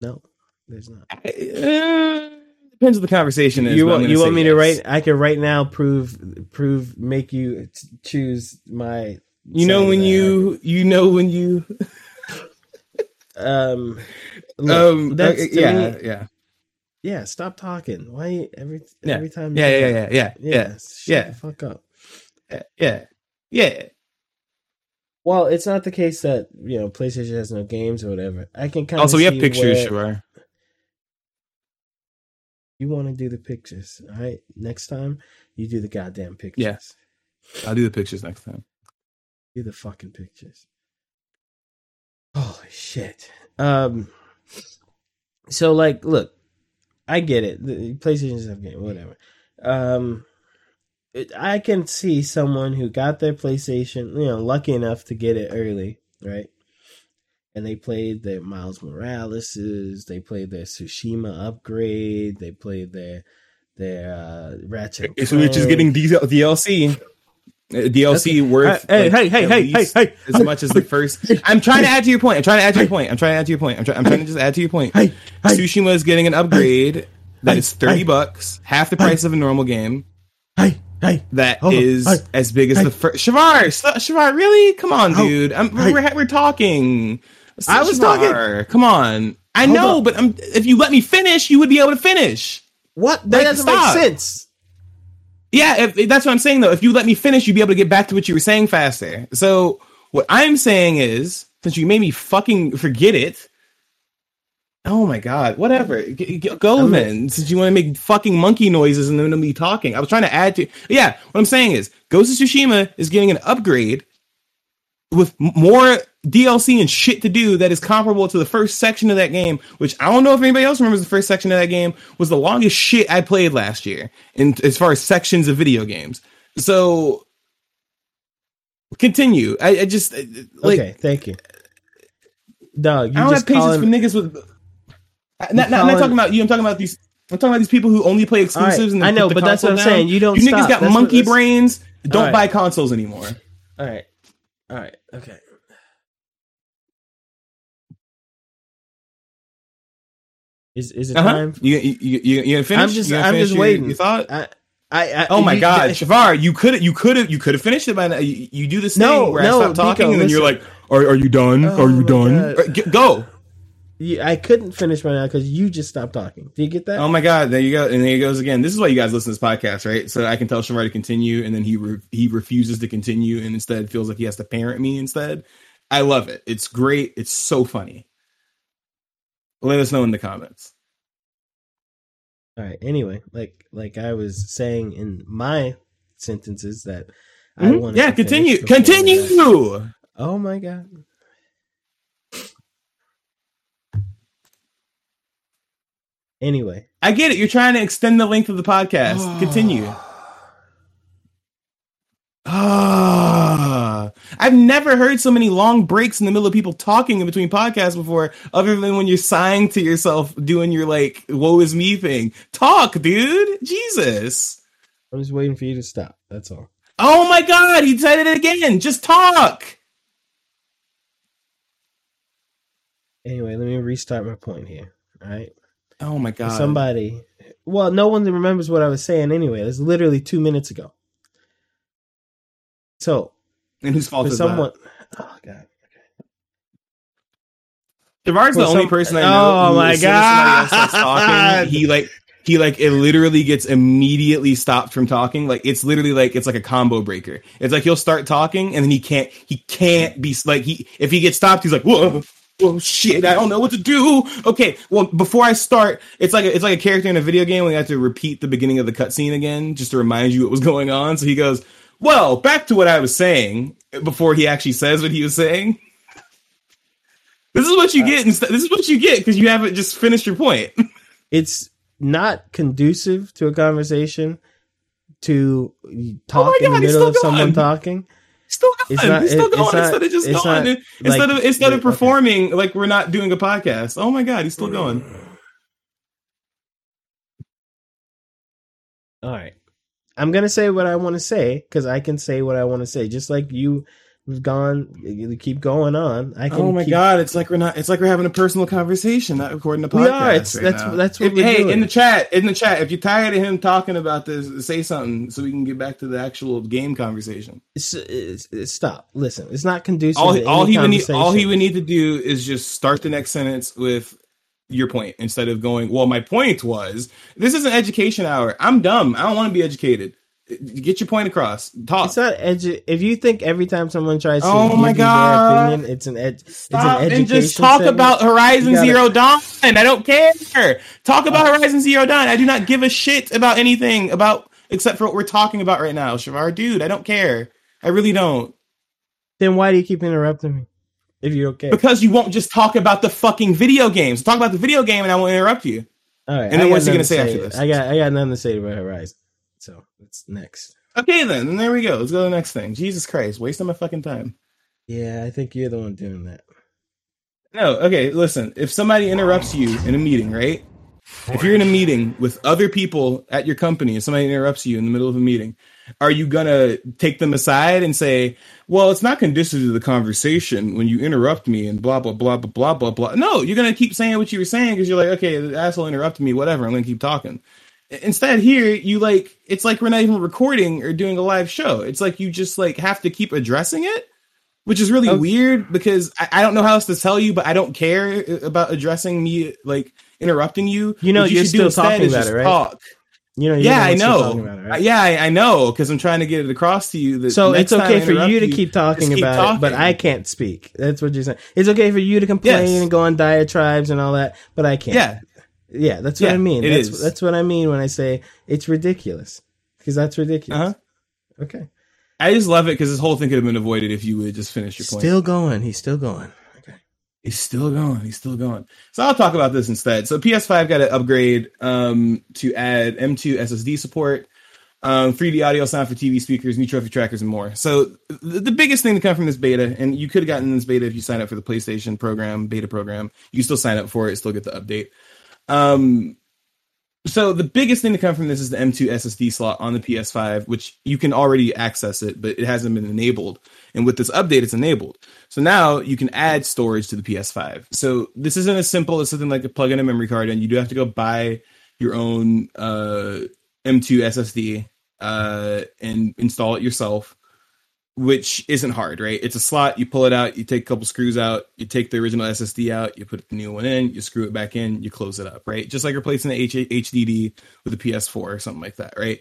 No, there's not. I, uh, depends on the conversation. Is, you want, you want me yes. to write? I can right now prove prove make you t- choose my. You know when you you know when you. um. Look, um. That's uh, yeah. Me, yeah. Yeah, stop talking. Why every yeah. every time? Yeah, yeah, yeah, yeah, yeah, yeah. Shut yeah. the fuck up. Yeah, yeah. Well, it's not the case that you know PlayStation has no games or whatever. I can kind of also we have pictures, sure. You want to do the pictures, all right? Next time you do the goddamn pictures. Yes, yeah. I'll do the pictures next time. Do the fucking pictures. Holy shit. Um. So like, look. I get it. The PlayStation have game, whatever. Um, it, I can see someone who got their PlayStation, you know, lucky enough to get it early, right? And they played their Miles Morales's, they played their Tsushima upgrade, they played their their uh, Ratchet. It's which is getting D L C. D L C that's, worth hey, like, hey, hey, hey, hey, hey, as much as the first. I'm trying to add to your point. I'm trying to add to your point. I'm trying to add to your point. I'm, try, I'm trying to just add to your point. Hey, hey, Tsushima is getting an upgrade hey, that is thirty hey, bucks, half the price hey, of a normal game. Hey, hey, that is hey, as big as hey, the first. Shavar, Shavar, really? Come on, dude. I'm, hey, we're we're talking. So I was Shavar, talking. Come on. I hold know, up. But I'm, if you let me finish, you would be able to finish. What? That like, doesn't stop. Make sense. Yeah, if, if that's what I'm saying, though. If you let me finish, you'd be able to get back to what you were saying faster. So what I'm saying is, since you made me fucking forget it, oh, my God, whatever. G- g- go, then, since you want to make fucking monkey noises and then nobody talking. I was trying to add to... Yeah, what I'm saying is, Ghost of Tsushima is getting an upgrade with more D L C and shit to do that is comparable to the first section of that game, which I don't know if anybody else remembers. The first section of that game was the longest shit I played last year in as far as sections of video games. So continue. I, I just like, okay, thank you. No, you I don't just have patience calling, for niggas with I'm not, not, not talking about you. I'm talking about these. I'm talking about these people who only play exclusives. Right, and I know, but that's what I'm down. Saying. You don't. You stop. Niggas got that's monkey what, brains. Don't right. buy consoles anymore. All right. All right. Okay. Is is it uh-huh. time? You you you you finished? I'm just I'm just your, waiting. You thought? I, I, I oh my you, God, Shavar, you could you could have you could have finished it by now. You, you do this no, thing where no, I stop talking Nico, and then listen. You're like, are are you done? Oh, are you done? Right, go. Yeah, I couldn't finish by now because you just stopped talking. Do you get that? Oh my God, there you go, and there it goes again. This is why you guys listen to this podcast, right? So that I can tell Shavar to continue, and then he re- he refuses to continue, and instead feels like he has to parent me instead. I love it. It's great. It's so funny. Let us know in the comments. All right. Anyway, like like I was saying in my sentences that mm-hmm. I wanted yeah, to continue. Continue. That. Oh my God. Anyway. I get it. You're trying to extend the length of the podcast. Oh. Continue. Ah, I've never heard so many long breaks in the middle of people talking in between podcasts before, other than when you're sighing to yourself, doing your like "woe is me" thing. Talk, dude. Jesus. I'm just waiting for you to stop. That's all. Oh my God, he said it again. Just talk. Anyway, let me restart my point here. All right. Oh my God. Somebody. Well, no one remembers what I was saying anyway. It was literally two minutes ago. So, and whose fault is someone, that? Oh God! Devar's the some, only person I know. Oh my God! Talking, he like he like it literally gets immediately stopped from talking. Like it's literally like it's like a combo breaker. It's like he'll start talking and then he can't he can't be like he if he gets stopped he's like whoa. Well, shit, I don't know what to do. Okay, well, before I start, it's like a, it's like a character in a video game when you have to repeat the beginning of the cutscene again just to remind you what was going on. So he goes, well, back to what I was saying before he actually says what he was saying. This is what you get. This is what you get because you haven't just finished your point. It's not conducive to a conversation to talk oh in the middle of someone talking. Still going. It's, not, it's still going. It's not, instead of just going. Not, instead like, of instead yeah, of performing okay. like we're not doing a podcast. Oh my God, he's still going. All right. I'm going to say what I want to say because I can say what I want to say. Just like you have gone, you keep going on. I can oh my keep... God. It's like we're not, it's like we're having a personal conversation, not recording a podcast. We are. It's, right that's, now. that's what if, we're hey, doing. Hey, in the chat, in the chat, if you're tired of him talking about this, say something so we can get back to the actual game conversation. It's, it's, it's, stop. Listen, it's not conducive all, to all he would need, all he would need to do is just start the next sentence with your point instead of going, well, my point was this is an education hour. I'm dumb. I don't want to be educated. Get your point across. Talk. It's not edu- if you think every time someone tries to oh give my God. Their opinion, it's an ed- Stop it's an and just talk segment. About Horizon gotta- Zero Dawn. I don't care. Talk about uh, Horizon Zero Dawn. I do not give a shit about anything about except for what we're talking about right now, Shavar. Dude, I don't care. I really don't. Then why do you keep interrupting me? If you're okay. Because you won't just talk about the fucking video games. Talk about the video game and I won't interrupt you. All right. And then what's he going to say after this? I got I got nothing to say about Horizon. So it's next. Okay then. And there we go. Let's go to the next thing. Jesus Christ. Wasting my fucking time. Yeah, I think you're the one doing that. No. Okay. Listen. If somebody interrupts you in a meeting, right? If you're in a meeting with other people at your company and somebody interrupts you in the middle of a meeting, are you going to take them aside and say, well, it's not conducive to the conversation when you interrupt me and blah, blah, blah, blah, blah, blah, blah. No, you're going to keep saying what you were saying because you're like, okay, the asshole interrupted me, whatever, I'm going to keep talking. Instead here, you like, it's like we're not even recording or doing a live show. It's like you just like have to keep addressing it, which is really okay. weird because I, I don't know how else to tell you, but I don't care about addressing me, like interrupting you. You know, what you you're still talking about it, right? Talk. You know, yeah, I know. It, right? Yeah, I, I know because I'm trying to get it across to you. That so it's okay for you to keep talking keep about talking. It, but I can't speak. That's what you're saying. It's okay for you to complain yes. and go on diatribes and all that, but I can't. Yeah. Yeah, that's what yeah, I mean. That's, is. that's what I mean when I say it's ridiculous, because that's ridiculous. Uh-huh. Okay. I just love it because this whole thing could have been avoided if you would just finish your point. Still going. He's still going. Okay. He's still going. He's still going. So I'll talk about this instead. So P S five got an upgrade um, to add M two S S D support, um, three D audio sound for T V speakers, new trophy trackers, and more. So th- the biggest thing to come from this beta, and you could have gotten this beta if you signed up for the PlayStation program, beta program. You can still sign up for it, still get the update. Um, so the biggest thing to come from this is the M two S S D slot on the P S five, which you can already access it, but it hasn't been enabled. And with this update, it's enabled. So now you can add storage to the P S five. So this isn't as simple as something like a plug in a memory card, and you do have to go buy your own, uh, M two S S D, uh, and install it yourself, which isn't hard, right? It's a slot. You pull it out, you take a couple screws out, you take the original S S D out, you put the new one in, you screw it back in, you close it up, right? Just like replacing the H D D with a P S four or something like that, right?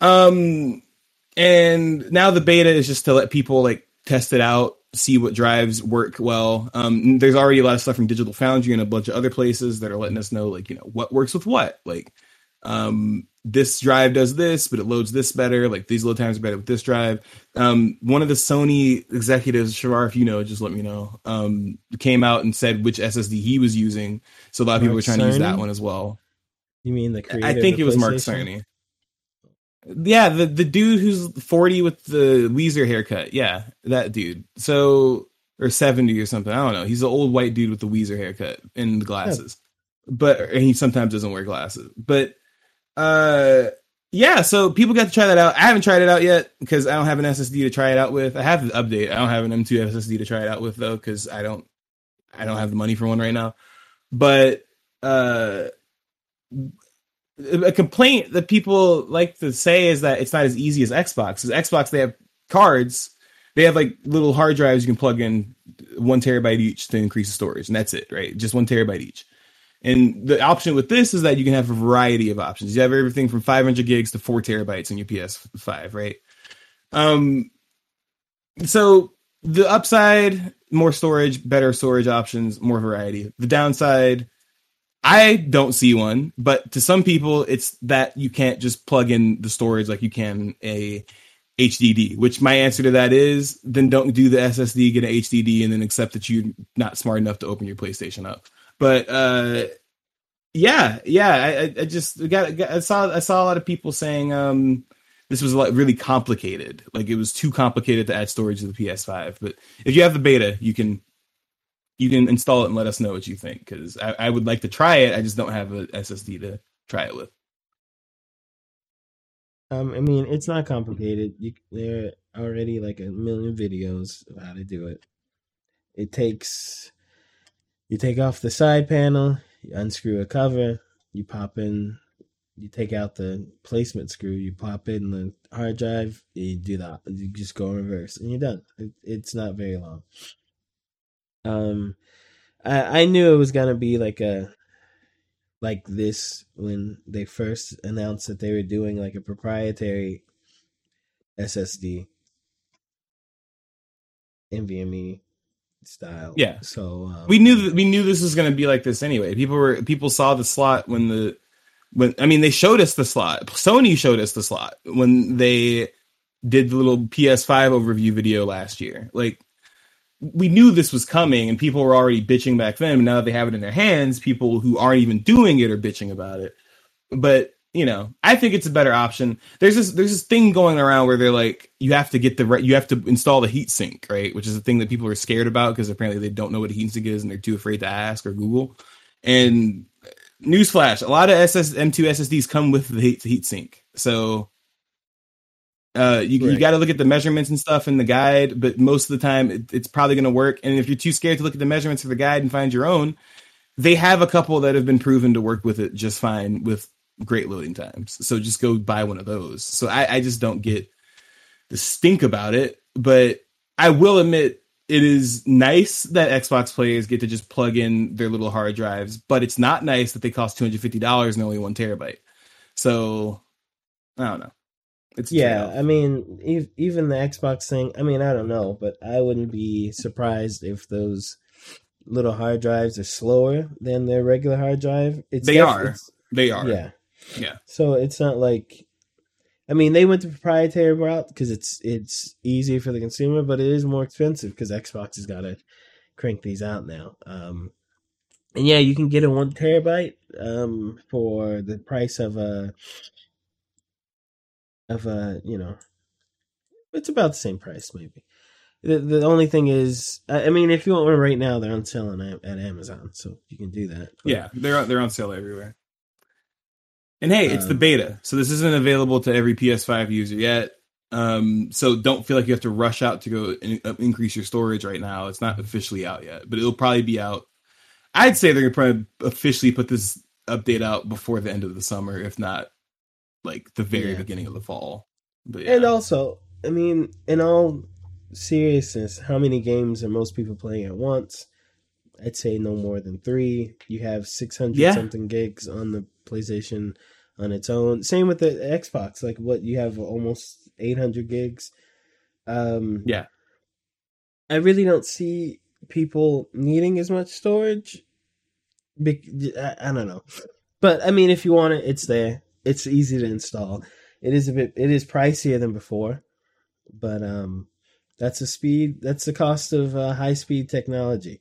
Um, and now the beta is just to let people like test it out, see what drives work well. Um, there's already a lot of stuff from Digital Foundry and a bunch of other places that are letting us know, like, you know, what works with what, like, um, this drive does this, but it loads this better. Like these load times are better with this drive. Um, one of the Sony executives, Shavar, if you know, just let me know, um, came out and said which S S D he was using. So a lot of Mark people were trying Cerny? to use that one as well. You mean the creator? I think it was Mark Cerny. Yeah, the, the dude who's forty with the Weezer haircut. Yeah, that dude. So, or seventy or something. I don't know. He's an old white dude with the Weezer haircut and the glasses. Yeah. But and he sometimes doesn't wear glasses. But Uh, yeah, so people got to try that out. I haven't tried it out yet because I don't have an S S D to try it out with. I have the update. I don't have an M two S S D to try it out with though, because I don't, I don't have the money for one right now. But uh, a complaint that people like to say is that it's not as easy as Xbox. Because Xbox, they have cards. They have like little hard drives you can plug in one terabyte each to increase the storage, and that's it, right? Just one terabyte each. And the option with this is that you can have a variety of options. You have everything from five hundred gigs to four terabytes on your P S five, right? Um, so the upside, more storage, better storage options, more variety. The downside, I don't see one, but to some people, it's that you can't just plug in the storage like you can a H D D, which my answer to that is, then don't do the S S D, get an H D D, and then accept that you're not smart enough to open your PlayStation up. But uh, yeah, yeah, I, I just got, got I saw I saw a lot of people saying um, this was like really complicated, like it was too complicated to add storage to the P S five. But if you have the beta, you can you can install it and let us know what you think, because I, I would like to try it. I just don't have an S S D to try it with. Um, I mean, it's not complicated. You, there are already like a million videos of how to do it. It takes. You take off the side panel, you unscrew a cover, you pop in, you take out the placement screw, you pop in the hard drive, you do that, you just go in reverse, and you're done. It, it's not very long. Um, I, I knew it was gonna be like a like this when they first announced that they were doing like a proprietary S S D, NVMe. Style. Yeah. So um, we knew that we knew this was going to be like this anyway. People were people saw the slot when the when I mean they showed us the slot. Sony showed us the slot when they did the little P S five overview video last year. Like we knew this was coming, and people were already bitching back then. And now that they have it in their hands, people who aren't even doing it are bitching about it. But you know, I think it's a better option. There's this there's this thing going around where they're like, you have to get the right, you have to install the heatsink, right? Which is a thing that people are scared about because apparently they don't know what a heatsink is and they're too afraid to ask or Google. And newsflash, a lot of S S M two S S Ds come with the heat, the heat sink. So uh, you, right. you got to look at the measurements and stuff in the guide, but most of the time it, it's probably going to work. And if you're too scared to look at the measurements of the guide and find your own, they have a couple that have been proven to work with it just fine with great loading times. So just go buy one of those. So I, I just don't get the stink about it, but I will admit, it is nice that Xbox players get to just plug in their little hard drives, but it's not nice that they cost two hundred fifty dollars and only one terabyte. So I don't know. It's yeah. Terrible. I mean, even the Xbox thing, I mean, I don't know, but I wouldn't be surprised if those little hard drives are slower than their regular hard drive. It's they are. It's, they are. Yeah. Yeah. So it's not like, I mean, they went the proprietary route because it's it's easier for the consumer, but it is more expensive because Xbox has got to crank these out now. Um, and yeah, you can get a one terabyte um, for the price of a of a you know, it's about the same price maybe. The the only thing is, I mean, if you want one right now, they're on sale at Amazon, so you can do that. But yeah, they're they're on sale everywhere. And hey, it's um, the beta, so this isn't available to every P S five user yet. Um, so don't feel like you have to rush out to go in, uh, increase your storage right now. It's not officially out yet, but it'll probably be out. I'd say they're going to probably officially put this update out before the end of the summer, if not like the very yeah. beginning of the fall. But, yeah. And also, I mean, in all seriousness, how many games are most people playing at once? I'd say no more than three. You have six hundred yeah. something gigs on the PlayStation on its own. Same with the Xbox. Like what you have almost eight hundred gigs. Um, yeah. I really don't see people needing as much storage. Be- I, I don't know. But I mean, if you want it, it's there. It's easy to install. It is a bit, it is pricier than before, but um, that's the speed. That's the cost of uh, high speed technology.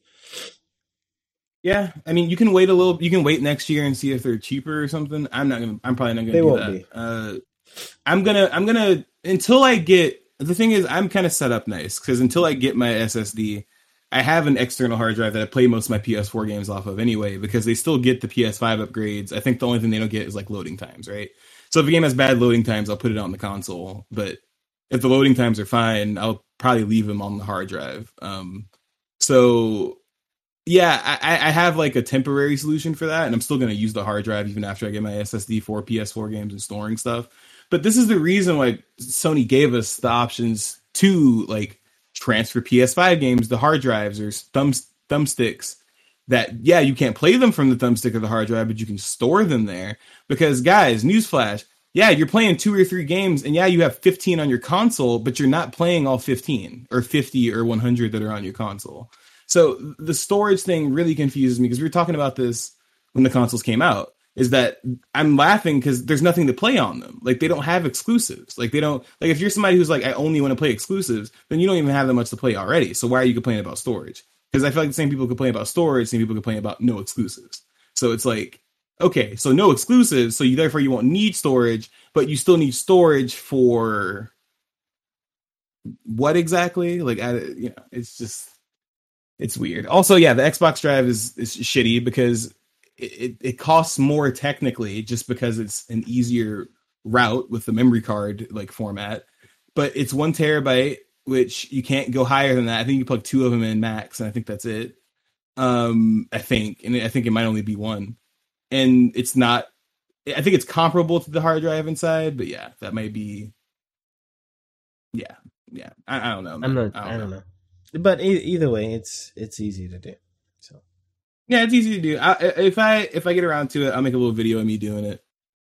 Yeah, I mean, you can wait a little. You can wait next year and see if they're cheaper or something. I'm not gonna. I'm probably not gonna. They do won't that. be. Uh, I'm gonna. I'm gonna until I get. The thing is, I'm kind of set up nice because until I get my S S D, I have an external hard drive that I play most of my P S four games off of anyway. Because they still get the P S five upgrades. I think the only thing they don't get is like loading times, right? So if a game has bad loading times, I'll put it on the console. But if the loading times are fine, I'll probably leave them on the hard drive. Um, so. Yeah, I, I have like a temporary solution for that, and I'm still going to use the hard drive even after I get my S S D for P S four games and storing stuff. But this is the reason why Sony gave us the options to like transfer P S five games to hard drives or thumb thumbsticks. That yeah, you can't play them from the thumbstick or the hard drive, but you can store them there. Because guys, newsflash, yeah, you're playing two or three games, and yeah, you have fifteen on your console, but you're not playing all fifteen or fifty or one hundred that are on your console. So the storage thing really confuses me because we were talking about this when the consoles came out, is that I'm laughing because there's nothing to play on them. Like they don't have exclusives. Like they don't, like if you're somebody who's like, I only want to play exclusives, then you don't even have that much to play already. So why are you complaining about storage? Because I feel like the same people complain about storage, same people complain about no exclusives. So it's like, okay, so no exclusives. So you, therefore you won't need storage, but you still need storage for what exactly? Like, I, you know, it's just, it's weird. Also, yeah, the Xbox drive is, is shitty because it, it, it costs more technically just because it's an easier route with the memory card like format. But it's one terabyte, which you can't go higher than that. I think you plug two of them in max, and I think that's it. Um, I think, and I think it might only be one. And it's not, I think it's comparable to the hard drive inside, but yeah, that might be, yeah, yeah. I, I don't know. Man. I'm not, I don't, I don't know. know. But either way, it's it's easy to do. So yeah, it's easy to do. I, if I if I get around to it, I'll make a little video of me doing it.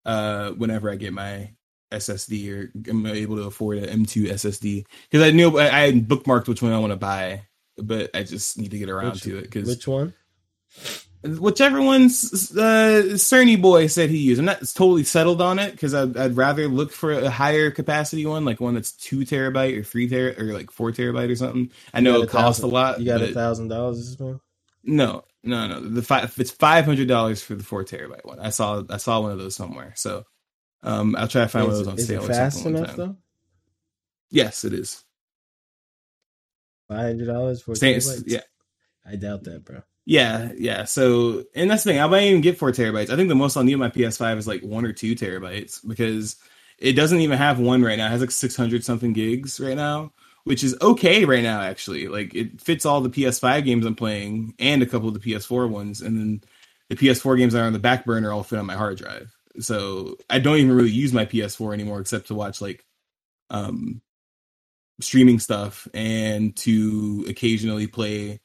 Uh, whenever I get my S S D or I'm able to afford an M two S S D, because I knew I, I bookmarked which one I want to buy, but I just need to get around which, to it. Cause which one? Whichever one's uh, Cerny Boy said he used. I'm not totally settled on it because I'd, I'd rather look for a higher capacity one, like one that's two terabyte or three terabyte or like four terabyte or something. I know it costs a lot. You got a thousand dollars this month? No, no, no. The five, it's five hundred dollars for the four terabyte one. I saw, I saw one of those somewhere. So um, I'll try to find one of those on sale. Is it fast enough though? Yes, it is. Five hundred dollars for terabytes? Yeah, I doubt that, bro. Yeah, yeah. So, and that's the thing. I might even get four terabytes. I think the most I'll need on my P S five is like one or two terabytes because it doesn't even have one right now. It has like six hundred something gigs right now, which is okay right now, actually. Like, it fits all the P S five games I'm playing and a couple of the P S four ones. And then the P S four games that are on the back burner all fit on my hard drive. So I don't even really use my P S four anymore except to watch like um, streaming stuff and to occasionally play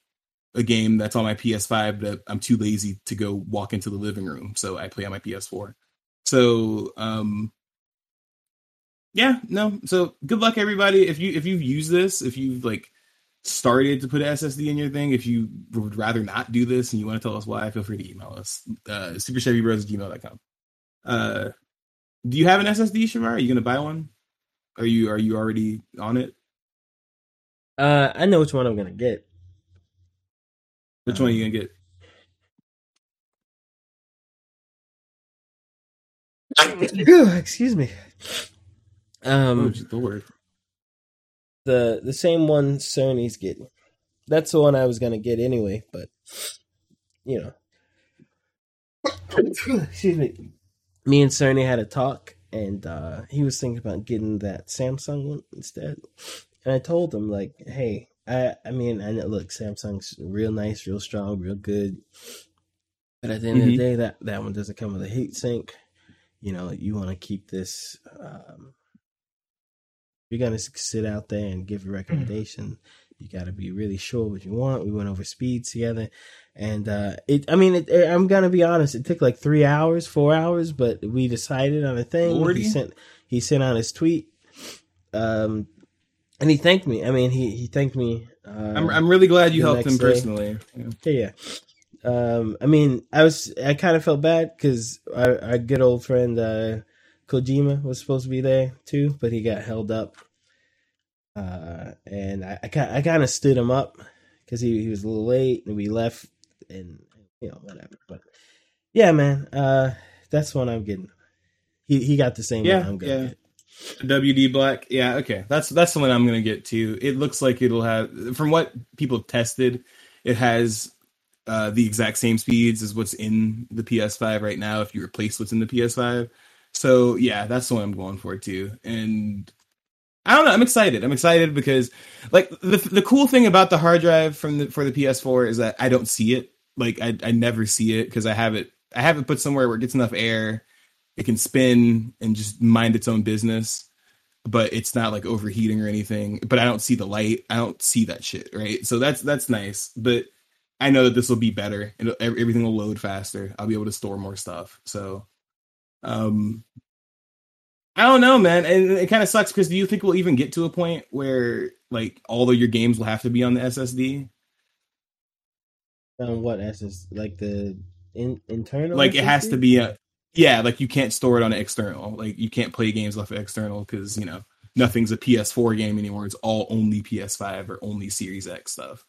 a game that's on my P S five that I'm too lazy to go walk into the living room. So I play on my P S four. So um, yeah, no. So good luck, everybody. If you, if you've used this, if you've like started to put an S S D in your thing, if you would rather not do this and you want to tell us why, feel free to email us. Uh, Super Chevy Bros at gmail dot com. Uh, do you have an S S D, Shamar? Are you going to buy one? Are you, are you already on it? Uh, I know which one I'm going to get. Which one are you going to get? Excuse me. Um, oh, Lord. The the same one Sony's getting. That's the one I was going to get anyway, but, you know. Excuse me. Me and Sony had a talk, and uh, he was thinking about getting that Samsung one instead. And I told him, like, hey, I, I mean, I know, look, Samsung's real nice, real strong, real good. But at the end mm-hmm. of the day, that, that one doesn't come with a heatsink. You know, you want to keep this. Um, if you're going to sit out there and give a recommendation, mm-hmm. you got to be really sure what you want. We went over speeds together. And uh, it, I mean, it, it, I'm going to be honest. It took like three hours, four hours, but we decided on a thing. forty He sent, he sent out his tweet. Um, And he thanked me. I mean, he, he thanked me. Um, I'm I'm really glad you helped him personally. Yeah. yeah. Um, I mean, I was I kind of felt bad because our, our good old friend uh, Kojima was supposed to be there too, but he got held up. Uh, and I I, I kind of stood him up because he, he was a little late and we left and you know whatever. But yeah, man, uh, that's one I'm getting. He he got the same yeah, one I'm gonna yeah. get. W D Black, yeah, okay. That's that's the one I'm gonna get too. It looks like it'll have, from what people tested, it has uh, the exact same speeds as what's in the P S five right now. If you replace what's in the P S five, so yeah, that's the one I'm going for too. And I don't know, I'm excited. I'm excited because like the the cool thing about the hard drive from the, for the P S four is that I don't see it. Like I I never see it because I have it I have it put somewhere where it gets enough air. It can spin and just mind its own business, but it's not like overheating or anything. But I don't see the light. I don't see that shit, right? So that's that's nice. But I know that this will be better. It'll, everything will load faster. I'll be able to store more stuff. So um, I don't know, man. And it kind of sucks because do you think we'll even get to a point where like all of your games will have to be on the S S D? On um, what S S D? Like the in- internal? Like S S D? It has to be a... Yeah, like you can't store it on an external. Like you can't play games off of external because, you know, nothing's a P S four game anymore. It's all only P S five or only Series X stuff.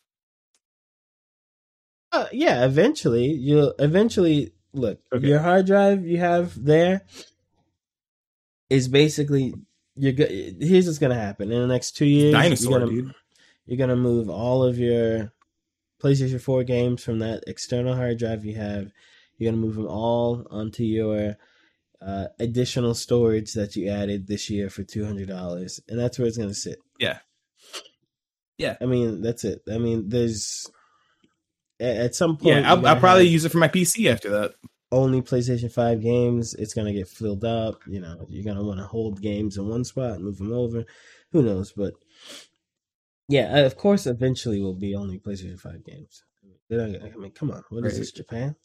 Uh, yeah, eventually you'll eventually look, okay. Your hard drive you have there is basically you're go- here's what's going to happen. In the next two years, dinosaur, you're gonna, dude. You're going to move all of your PlayStation four games from that external hard drive you have. You're going to move them all onto your uh, additional storage that you added this year for two hundred dollars. And that's where it's going to sit. Yeah. Yeah. I mean, that's it. I mean, there's... At some point... Yeah, I'll, I'll probably use it for my P C after that. Only PlayStation five games. It's going to get filled up. You know, you're going to want to hold games in one spot and move them over. Who knows? But, yeah, of course, eventually will be only PlayStation five games. I mean, come on. What is this, Japan?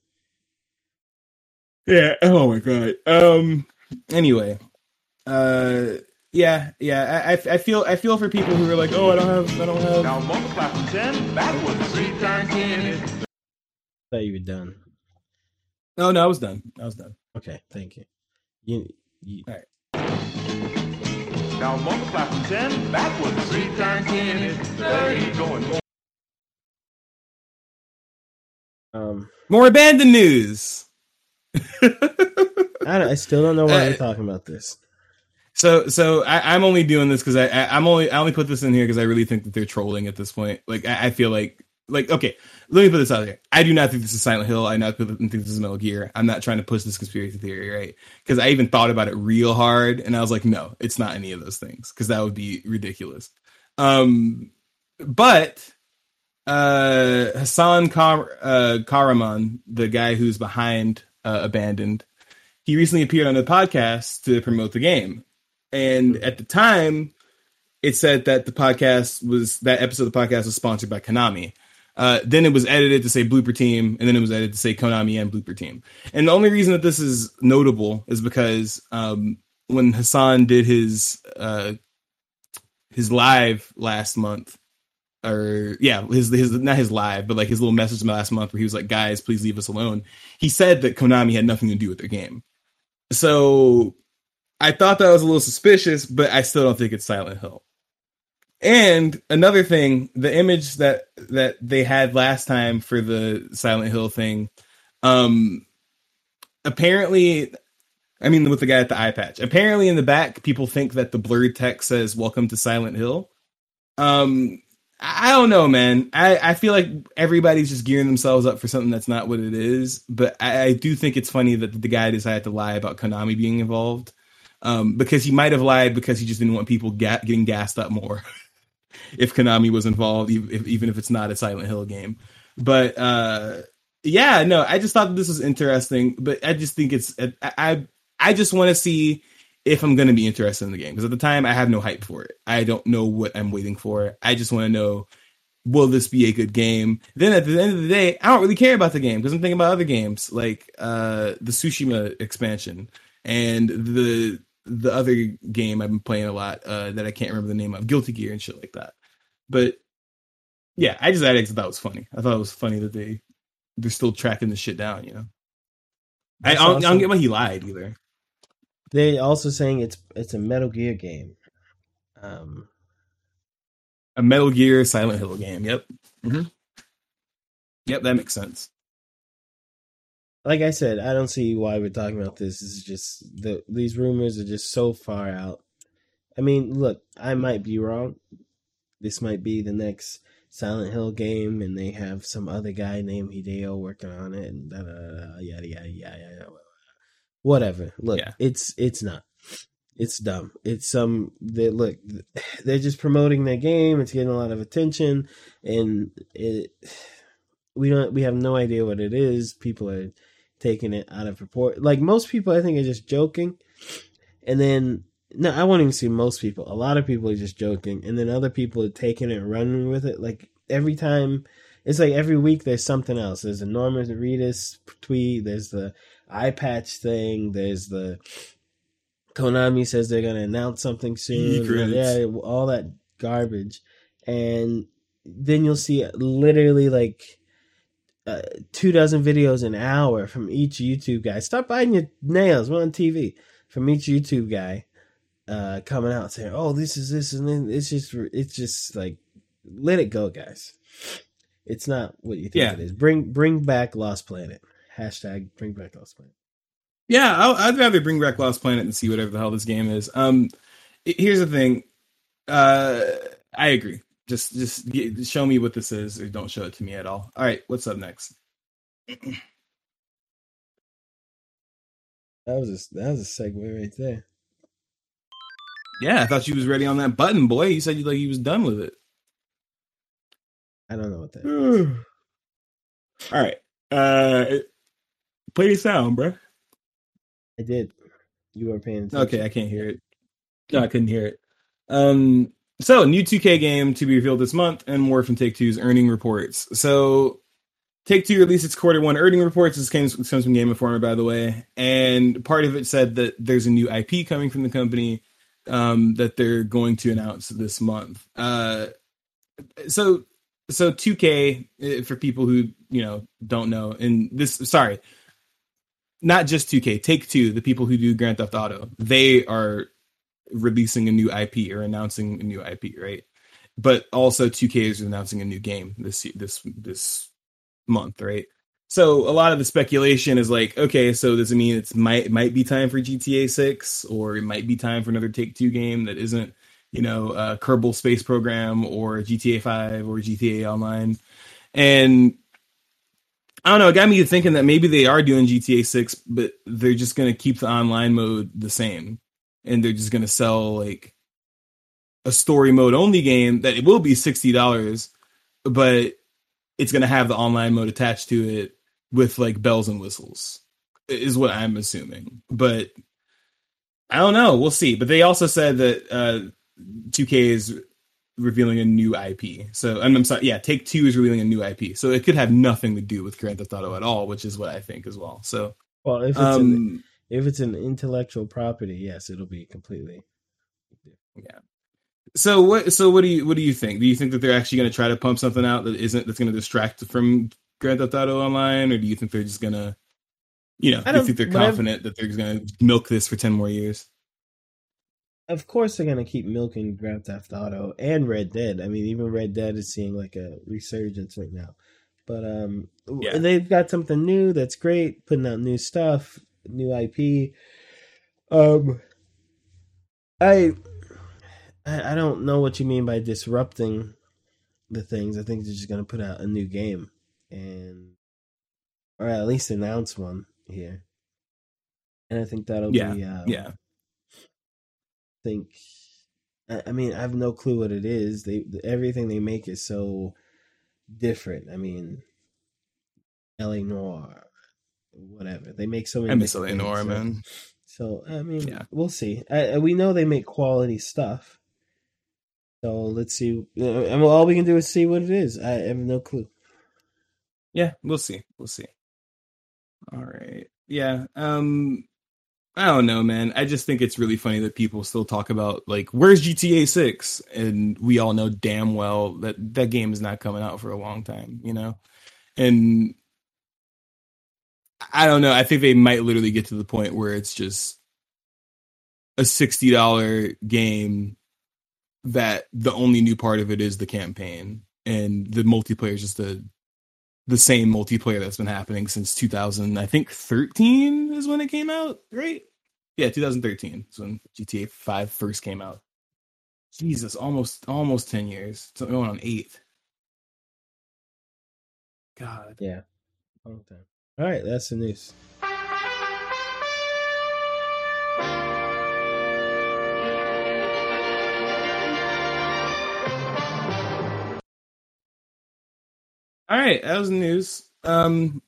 Yeah. Oh my god. Um. Anyway. Uh. Yeah. Yeah. I, I. I feel. I feel for people who are like, oh, I don't have. I don't have. Now multiply from ten backwards. Three times ten. I thought you were done. No. No. I was done. I was done. Okay. Thank you. You. you. All right. Now multiply from ten backwards. Three times ten is thirty. Going. Um. More abandoned news. I, don't, I still don't know why we're uh, talking about this. So, so I, I'm only doing this because I, I, I'm only I only put this in here because I really think that they're trolling at this point. Like, I, I feel like like, okay, let me put this out there. I do not think this is Silent Hill. I do not think this is Metal Gear. I'm not trying to push this conspiracy theory, right? Because I even thought about it real hard, and I was like, no, it's not any of those things, because that would be ridiculous. Um, but uh, Hassan Kar- uh, Karaman, the guy who's behind uh, Abandoned, he recently appeared on the podcast to promote the game. And at the time, it said that the podcast was, that episode of the podcast was sponsored by Konami. Uh, then it was edited to say Blooper Team, and then it was edited to say Konami and Blooper Team. And the only reason that this is notable is because um, when Hassan did his uh, his live last month, or yeah, his his not his live, but like his little message last month where he was like, "Guys, please leave us alone." He said that Konami had nothing to do with their game. So I thought that was a little suspicious, but I still don't think it's Silent Hill. And another thing, the image that, that they had last time for the Silent Hill thing, um, apparently, I mean, with the guy at the eye patch, apparently in the back, people think that the blurred text says, "Welcome to Silent Hill." Um, I don't know, man. I, I feel like everybody's just gearing themselves up for something that's not what it is. But I, I do think it's funny that the guy decided to lie about Konami being involved. Um, because he might have lied because he just didn't want people ga- getting gassed up more if Konami was involved, even if, even if it's not a Silent Hill game. But uh, yeah, no, I just thought that this was interesting. But I just think it's I I, I just want to see if I'm going to be interested in the game, because at the time I have no hype for it. I don't know what I'm waiting for. I just want to know, will this be a good game? Then at the end of the day, I don't really care about the game because I'm thinking about other games like uh, the Tsushima expansion and the. the other game I've been playing a lot uh, that I can't remember the name of, Guilty Gear and shit like that. But yeah, I just I thought that was funny. I thought it was funny that they they're still tracking this shit down. You know, I, I, don't, also, I don't get why he lied either. They also saying it's it's a Metal Gear game, um, a Metal Gear Silent Hill game. Yep, mm-hmm. Yep, that makes sense. Like I said, I don't see why we're talking about this. It's just the these rumors are just so far out. I mean, look, I might be wrong. This might be the next Silent Hill game, and they have some other guy named Hideo working on it, and da da da yada yada yada. Whatever. Look, yeah. it's it's not. It's dumb. It's some they look. They're just promoting their game. It's getting a lot of attention, and it we don't we have no idea what it is. People are taking it out of proportion. Like, most people, I think, are just joking. And then, no, I won't even see most people. A lot of people are just joking. And then other people are taking it and running with it. Like, every time, it's like every week there's something else. There's the Norman Reedus tweet. There's the eye patch thing. There's the Konami says they're going to announce something soon. Yeah, all that garbage. And then you'll see literally, like, Uh, two dozen videos an hour from each YouTube guy. Stop biting your nails. We're on T V. From each YouTube guy uh, coming out saying, "Oh, this is this," and then it's just it's just like, let it go, guys. It's not what you think yeah. it is. Bring bring back Lost Planet. Hashtag bring back Lost Planet. Yeah, I'll, I'd rather bring back Lost Planet than see whatever the hell this game is. Um, here's the thing. Uh, I agree. Just just get, show me what this is, or don't show it to me at all. All right, what's up next? That was a, that was a segue right there. Yeah, I thought you was ready on that button, boy. You said you like you was done with it. I don't know what that is. All right. Uh, play your sound, bro. I did. You weren't paying attention. Okay, I can't hear it. No, I couldn't hear it. Um... So, new two K game to be revealed this month, and more from Take-Two's earning reports. So, Take-Two released its quarter one earning reports. This comes, this comes from Game Informer, by the way. And part of it said that there's a new I P coming from the company um, that they're going to announce this month. Uh, so, so two K, for people who, you know, don't know, and this, sorry, not just two K, Take-Two, the people who do Grand Theft Auto, they are releasing a new I P or announcing a new I P, right? But also two K is announcing a new game this this this month, right? So a lot of the speculation is like, okay, so does it mean it's might might be time for G T A six, or it might be time for another Take-Two game that isn't, you know, a Kerbal Space Program or G T A five or G T A Online? And I don't know, it got me thinking that maybe they are doing G T A six, but they're just going to keep the online mode the same. And they're just going to sell like a story mode only game that it will be sixty dollars, but it's going to have the online mode attached to it with like bells and whistles is what I'm assuming. But I don't know. We'll see. But they also said that uh, two K is revealing a new I P. So I'm, I'm sorry. Yeah. Take Two is revealing a new I P. So it could have nothing to do with Grand Theft Auto at all, which is what I think as well. So, well, if it's, um, an, if it's an intellectual property, yes, it'll be completely. Yeah. So what, so what do you, what do you think? Do you think that they're actually going to try to pump something out that isn't, that's going to distract from Grand Theft Auto Online? Or do you think they're just going to, you know, I don't, you think they're confident I've, that they're going to milk this for ten more years? Of course they're going to keep milking Grand Theft Auto and Red Dead. I mean, even Red Dead is seeing like a resurgence right now. But um, yeah. They've got something new that's great, putting out new stuff, new I P. Um, I, I don't know what you mean by disrupting the things. I think they're just going to put out a new game, and or at least announce one here. And I think that'll yeah, be... Um, yeah. I think... I, I mean, I have no clue what it is. They Everything they make is so different. I mean, Eleanor, whatever. They make so many... I miss Eleanor, things, man. So, so, I mean, yeah. We'll see. I, we know they make quality stuff. So, let's see. And all we can do is see what it is. I have no clue. Yeah, we'll see. We'll see. All right. Yeah. Um, I don't know, man. I just think it's really funny that people still talk about, like, where's G T A six? And we all know damn well that that game is not coming out for a long time, you know? And I don't know. I think they might literally get to the point where it's just a sixty dollars game that the only new part of it is the campaign. And the multiplayer is just a... the same multiplayer that's been happening since two thousand, I think thirteen is when it came out, right? Yeah, two thousand thirteen is when G T A five first came out. Jesus, almost almost ten years. It's going on eight. God. Yeah. All right, that's the news. All right, that was the news. Um,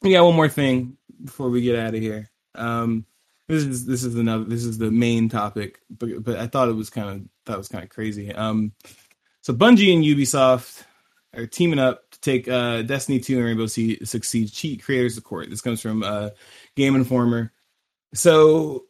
we got one more thing before we get out of here. Um, this is this is another this is the main topic, but but I thought it was kind of that was kind of crazy. Um, so Bungie and Ubisoft are teaming up to take uh, Destiny two and Rainbow Six Siege cheat creators to court. This comes from uh, Game Informer. So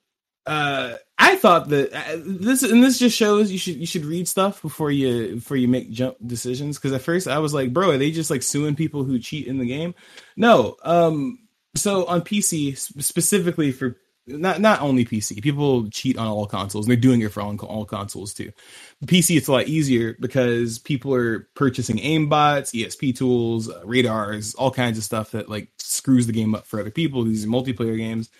uh, I thought that uh, this and this just shows you should you should read stuff before you before you make jump decisions. Because at first I was like, bro, are they just like suing people who cheat in the game? No. Um, so on P C specifically for not not only P C, people cheat on all consoles, and they're doing it for all, all consoles too. P C it's a lot easier because people are purchasing aim bots, E S P tools, uh, radars, all kinds of stuff that like screws the game up for other people. These are multiplayer games.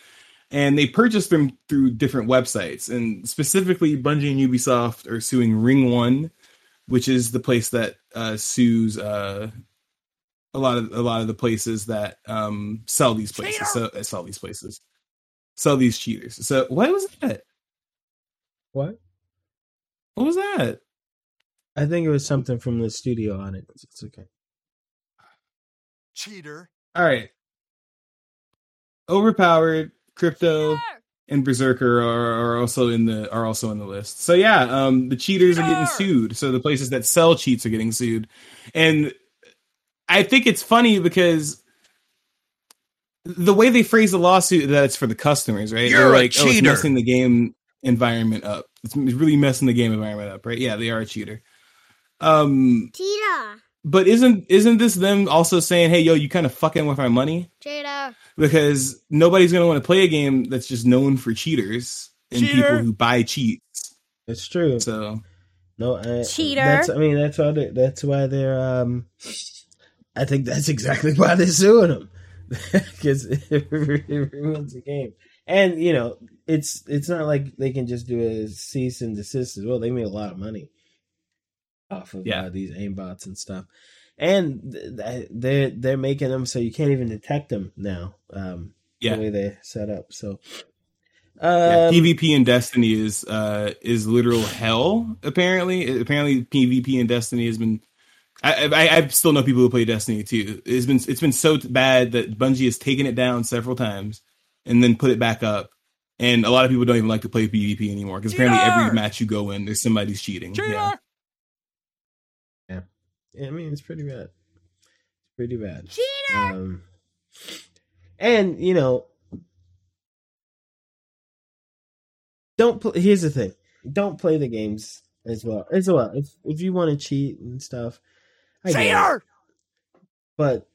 And they purchased them through different websites. And specifically, Bungie and Ubisoft are suing Ring One, which is the place that uh, sues uh, a lot of a lot of the places that um, sell these places. So, uh, sell these places. Sell these cheaters. So what was that? What? What was that? I think it was something from the studio on it. It's okay. Cheater. All right. Overpowered. Crypto and Berserker are, are also in the are also in the list. So yeah, um, the cheaters are getting sued. So the places that sell cheats are getting sued, and I think it's funny because the way they phrase the lawsuit that it's for the customers, right? You're They're like, a oh, it's messing the game environment up. It's really messing the game environment up, right? Yeah, they are a cheater. Um, cheater. But isn't isn't this them also saying, hey, yo, you kind of fucking with our money? Cheater. Because nobody's going to want to play a game that's just known for cheaters and cheater. People who buy cheats. It's true. So, no, I, cheater. That's, I mean, that's why they're, that's why they're um, I think that's exactly why they're suing them. Because it ruins the game. And, you know, it's it's not like they can just do a cease and desist as well. They made a lot of money off of yeah. uh, these aimbots and stuff. And they're, they're making them so you can't even detect them now. Um, yeah. The way they're set up. So um, yeah, PvP in Destiny is uh, is literal hell, apparently. Apparently, PvP in Destiny has been... I, I, I still know people who play Destiny too. It's been it's been so bad that Bungie has taken it down several times and then put it back up. And a lot of people don't even like to play PvP anymore because apparently every match you go in, there's somebody's cheating. Yeah. yeah, yeah. I mean, it's pretty bad. It's pretty bad. Cheater. Um, and you know, don't. Pl- Here's the thing: don't play the games as well. As well, if if you want to cheat and stuff. Cheater! But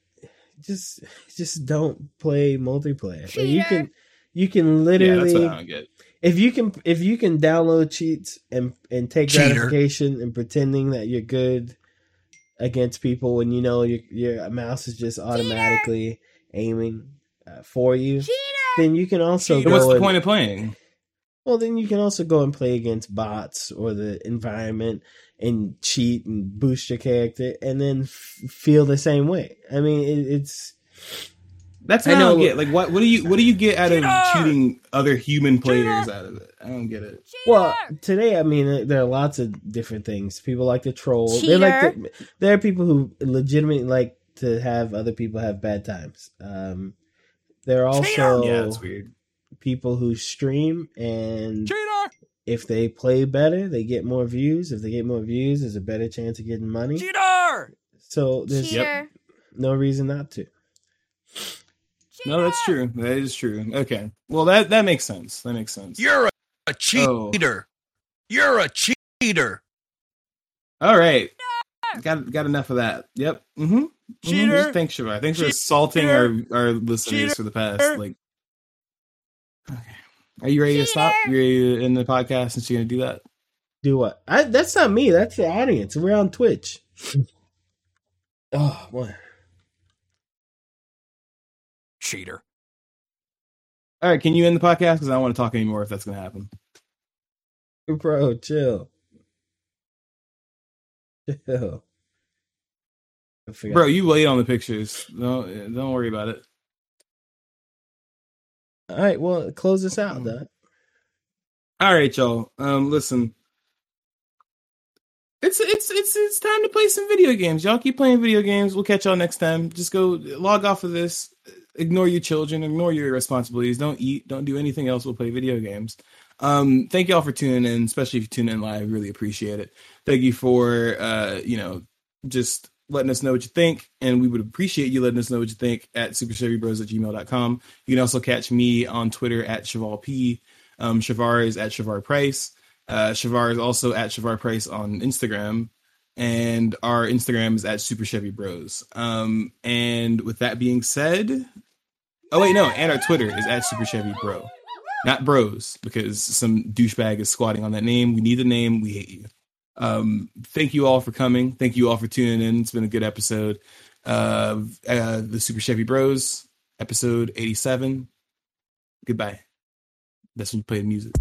just just don't play multiplayer. Like you can you can literally yeah, that's what I don't get. If you can if you can download cheats and, and take Cheater. gratification in pretending that you're good against people when you know your your mouse is just automatically Cheater. aiming uh, for you, Cheater. then you can also Cheater. go. What's the and, point of playing? Well, then you can also go and play against bots or the environment and cheat and boost your character and then f- feel the same way. I mean, it, it's... That's not I don't get. Like, what, what do you what do you get out Cheater! of cheating other human players Cheater! out of it? I don't get it. Cheater! Well, today, I mean, there are lots of different things. People like to troll. They like to, there are people who legitimately like to have other people have bad times. Um, there are also... Cheater! Yeah, that's weird. People who stream and Cheater! If they play better, they get more views. If they get more views, there's a better chance of getting money. Cheater! So there's Cheater. no reason not to. Cheater! No, that's true. That is true. Okay. Well, that, that makes sense. That makes sense. You're a, a cheater. Oh. You're a cheater. All right. Cheater! Got got enough of that. Yep. Mm-hmm. Cheater. Mm-hmm. Thanks, Shiva. Thanks Cheater. for assaulting our, our listeners Cheater. for the past, like, okay. Are you ready Cheater. to stop? You ready to end the podcast and she's going to do that? Do what? I, that's not me. That's the audience. We're on Twitch. Oh, boy. Cheater. All right. Can you end the podcast? Because I don't want to talk anymore if that's going to happen. Bro, chill. Chill. Bro, you late on the pictures. Don't, don't worry about it. All right, well, close this out, Doc. All right, y'all. Um, listen, it's it's it's it's time to play some video games. Y'all keep playing video games. We'll catch y'all next time. Just go log off of this. Ignore your children. Ignore your responsibilities. Don't eat. Don't do anything else. We'll play video games. Um, thank y'all for tuning in, especially if you tune in live. Really appreciate it. Thank you for uh, you know, just letting us know what you think, and we would appreciate you letting us know what you think at superchevybros at gmail dot com. You can also catch me on Twitter at Cheval P. Um, Shavar is at Shavar Price. Uh, Shavar is also at Shavar Price on Instagram, and our Instagram is at Super Chevy Bros. Um, and with that being said, oh wait, no, and our Twitter is at Super Chevy Bro, not Bros, because some douchebag is squatting on that name. We need a name. We hate you. Um, thank you all for coming. Thank you all for tuning in. It's been a good episode of uh, the Super Chevy Bros, episode eighty-seven. Goodbye. That's when you play the music.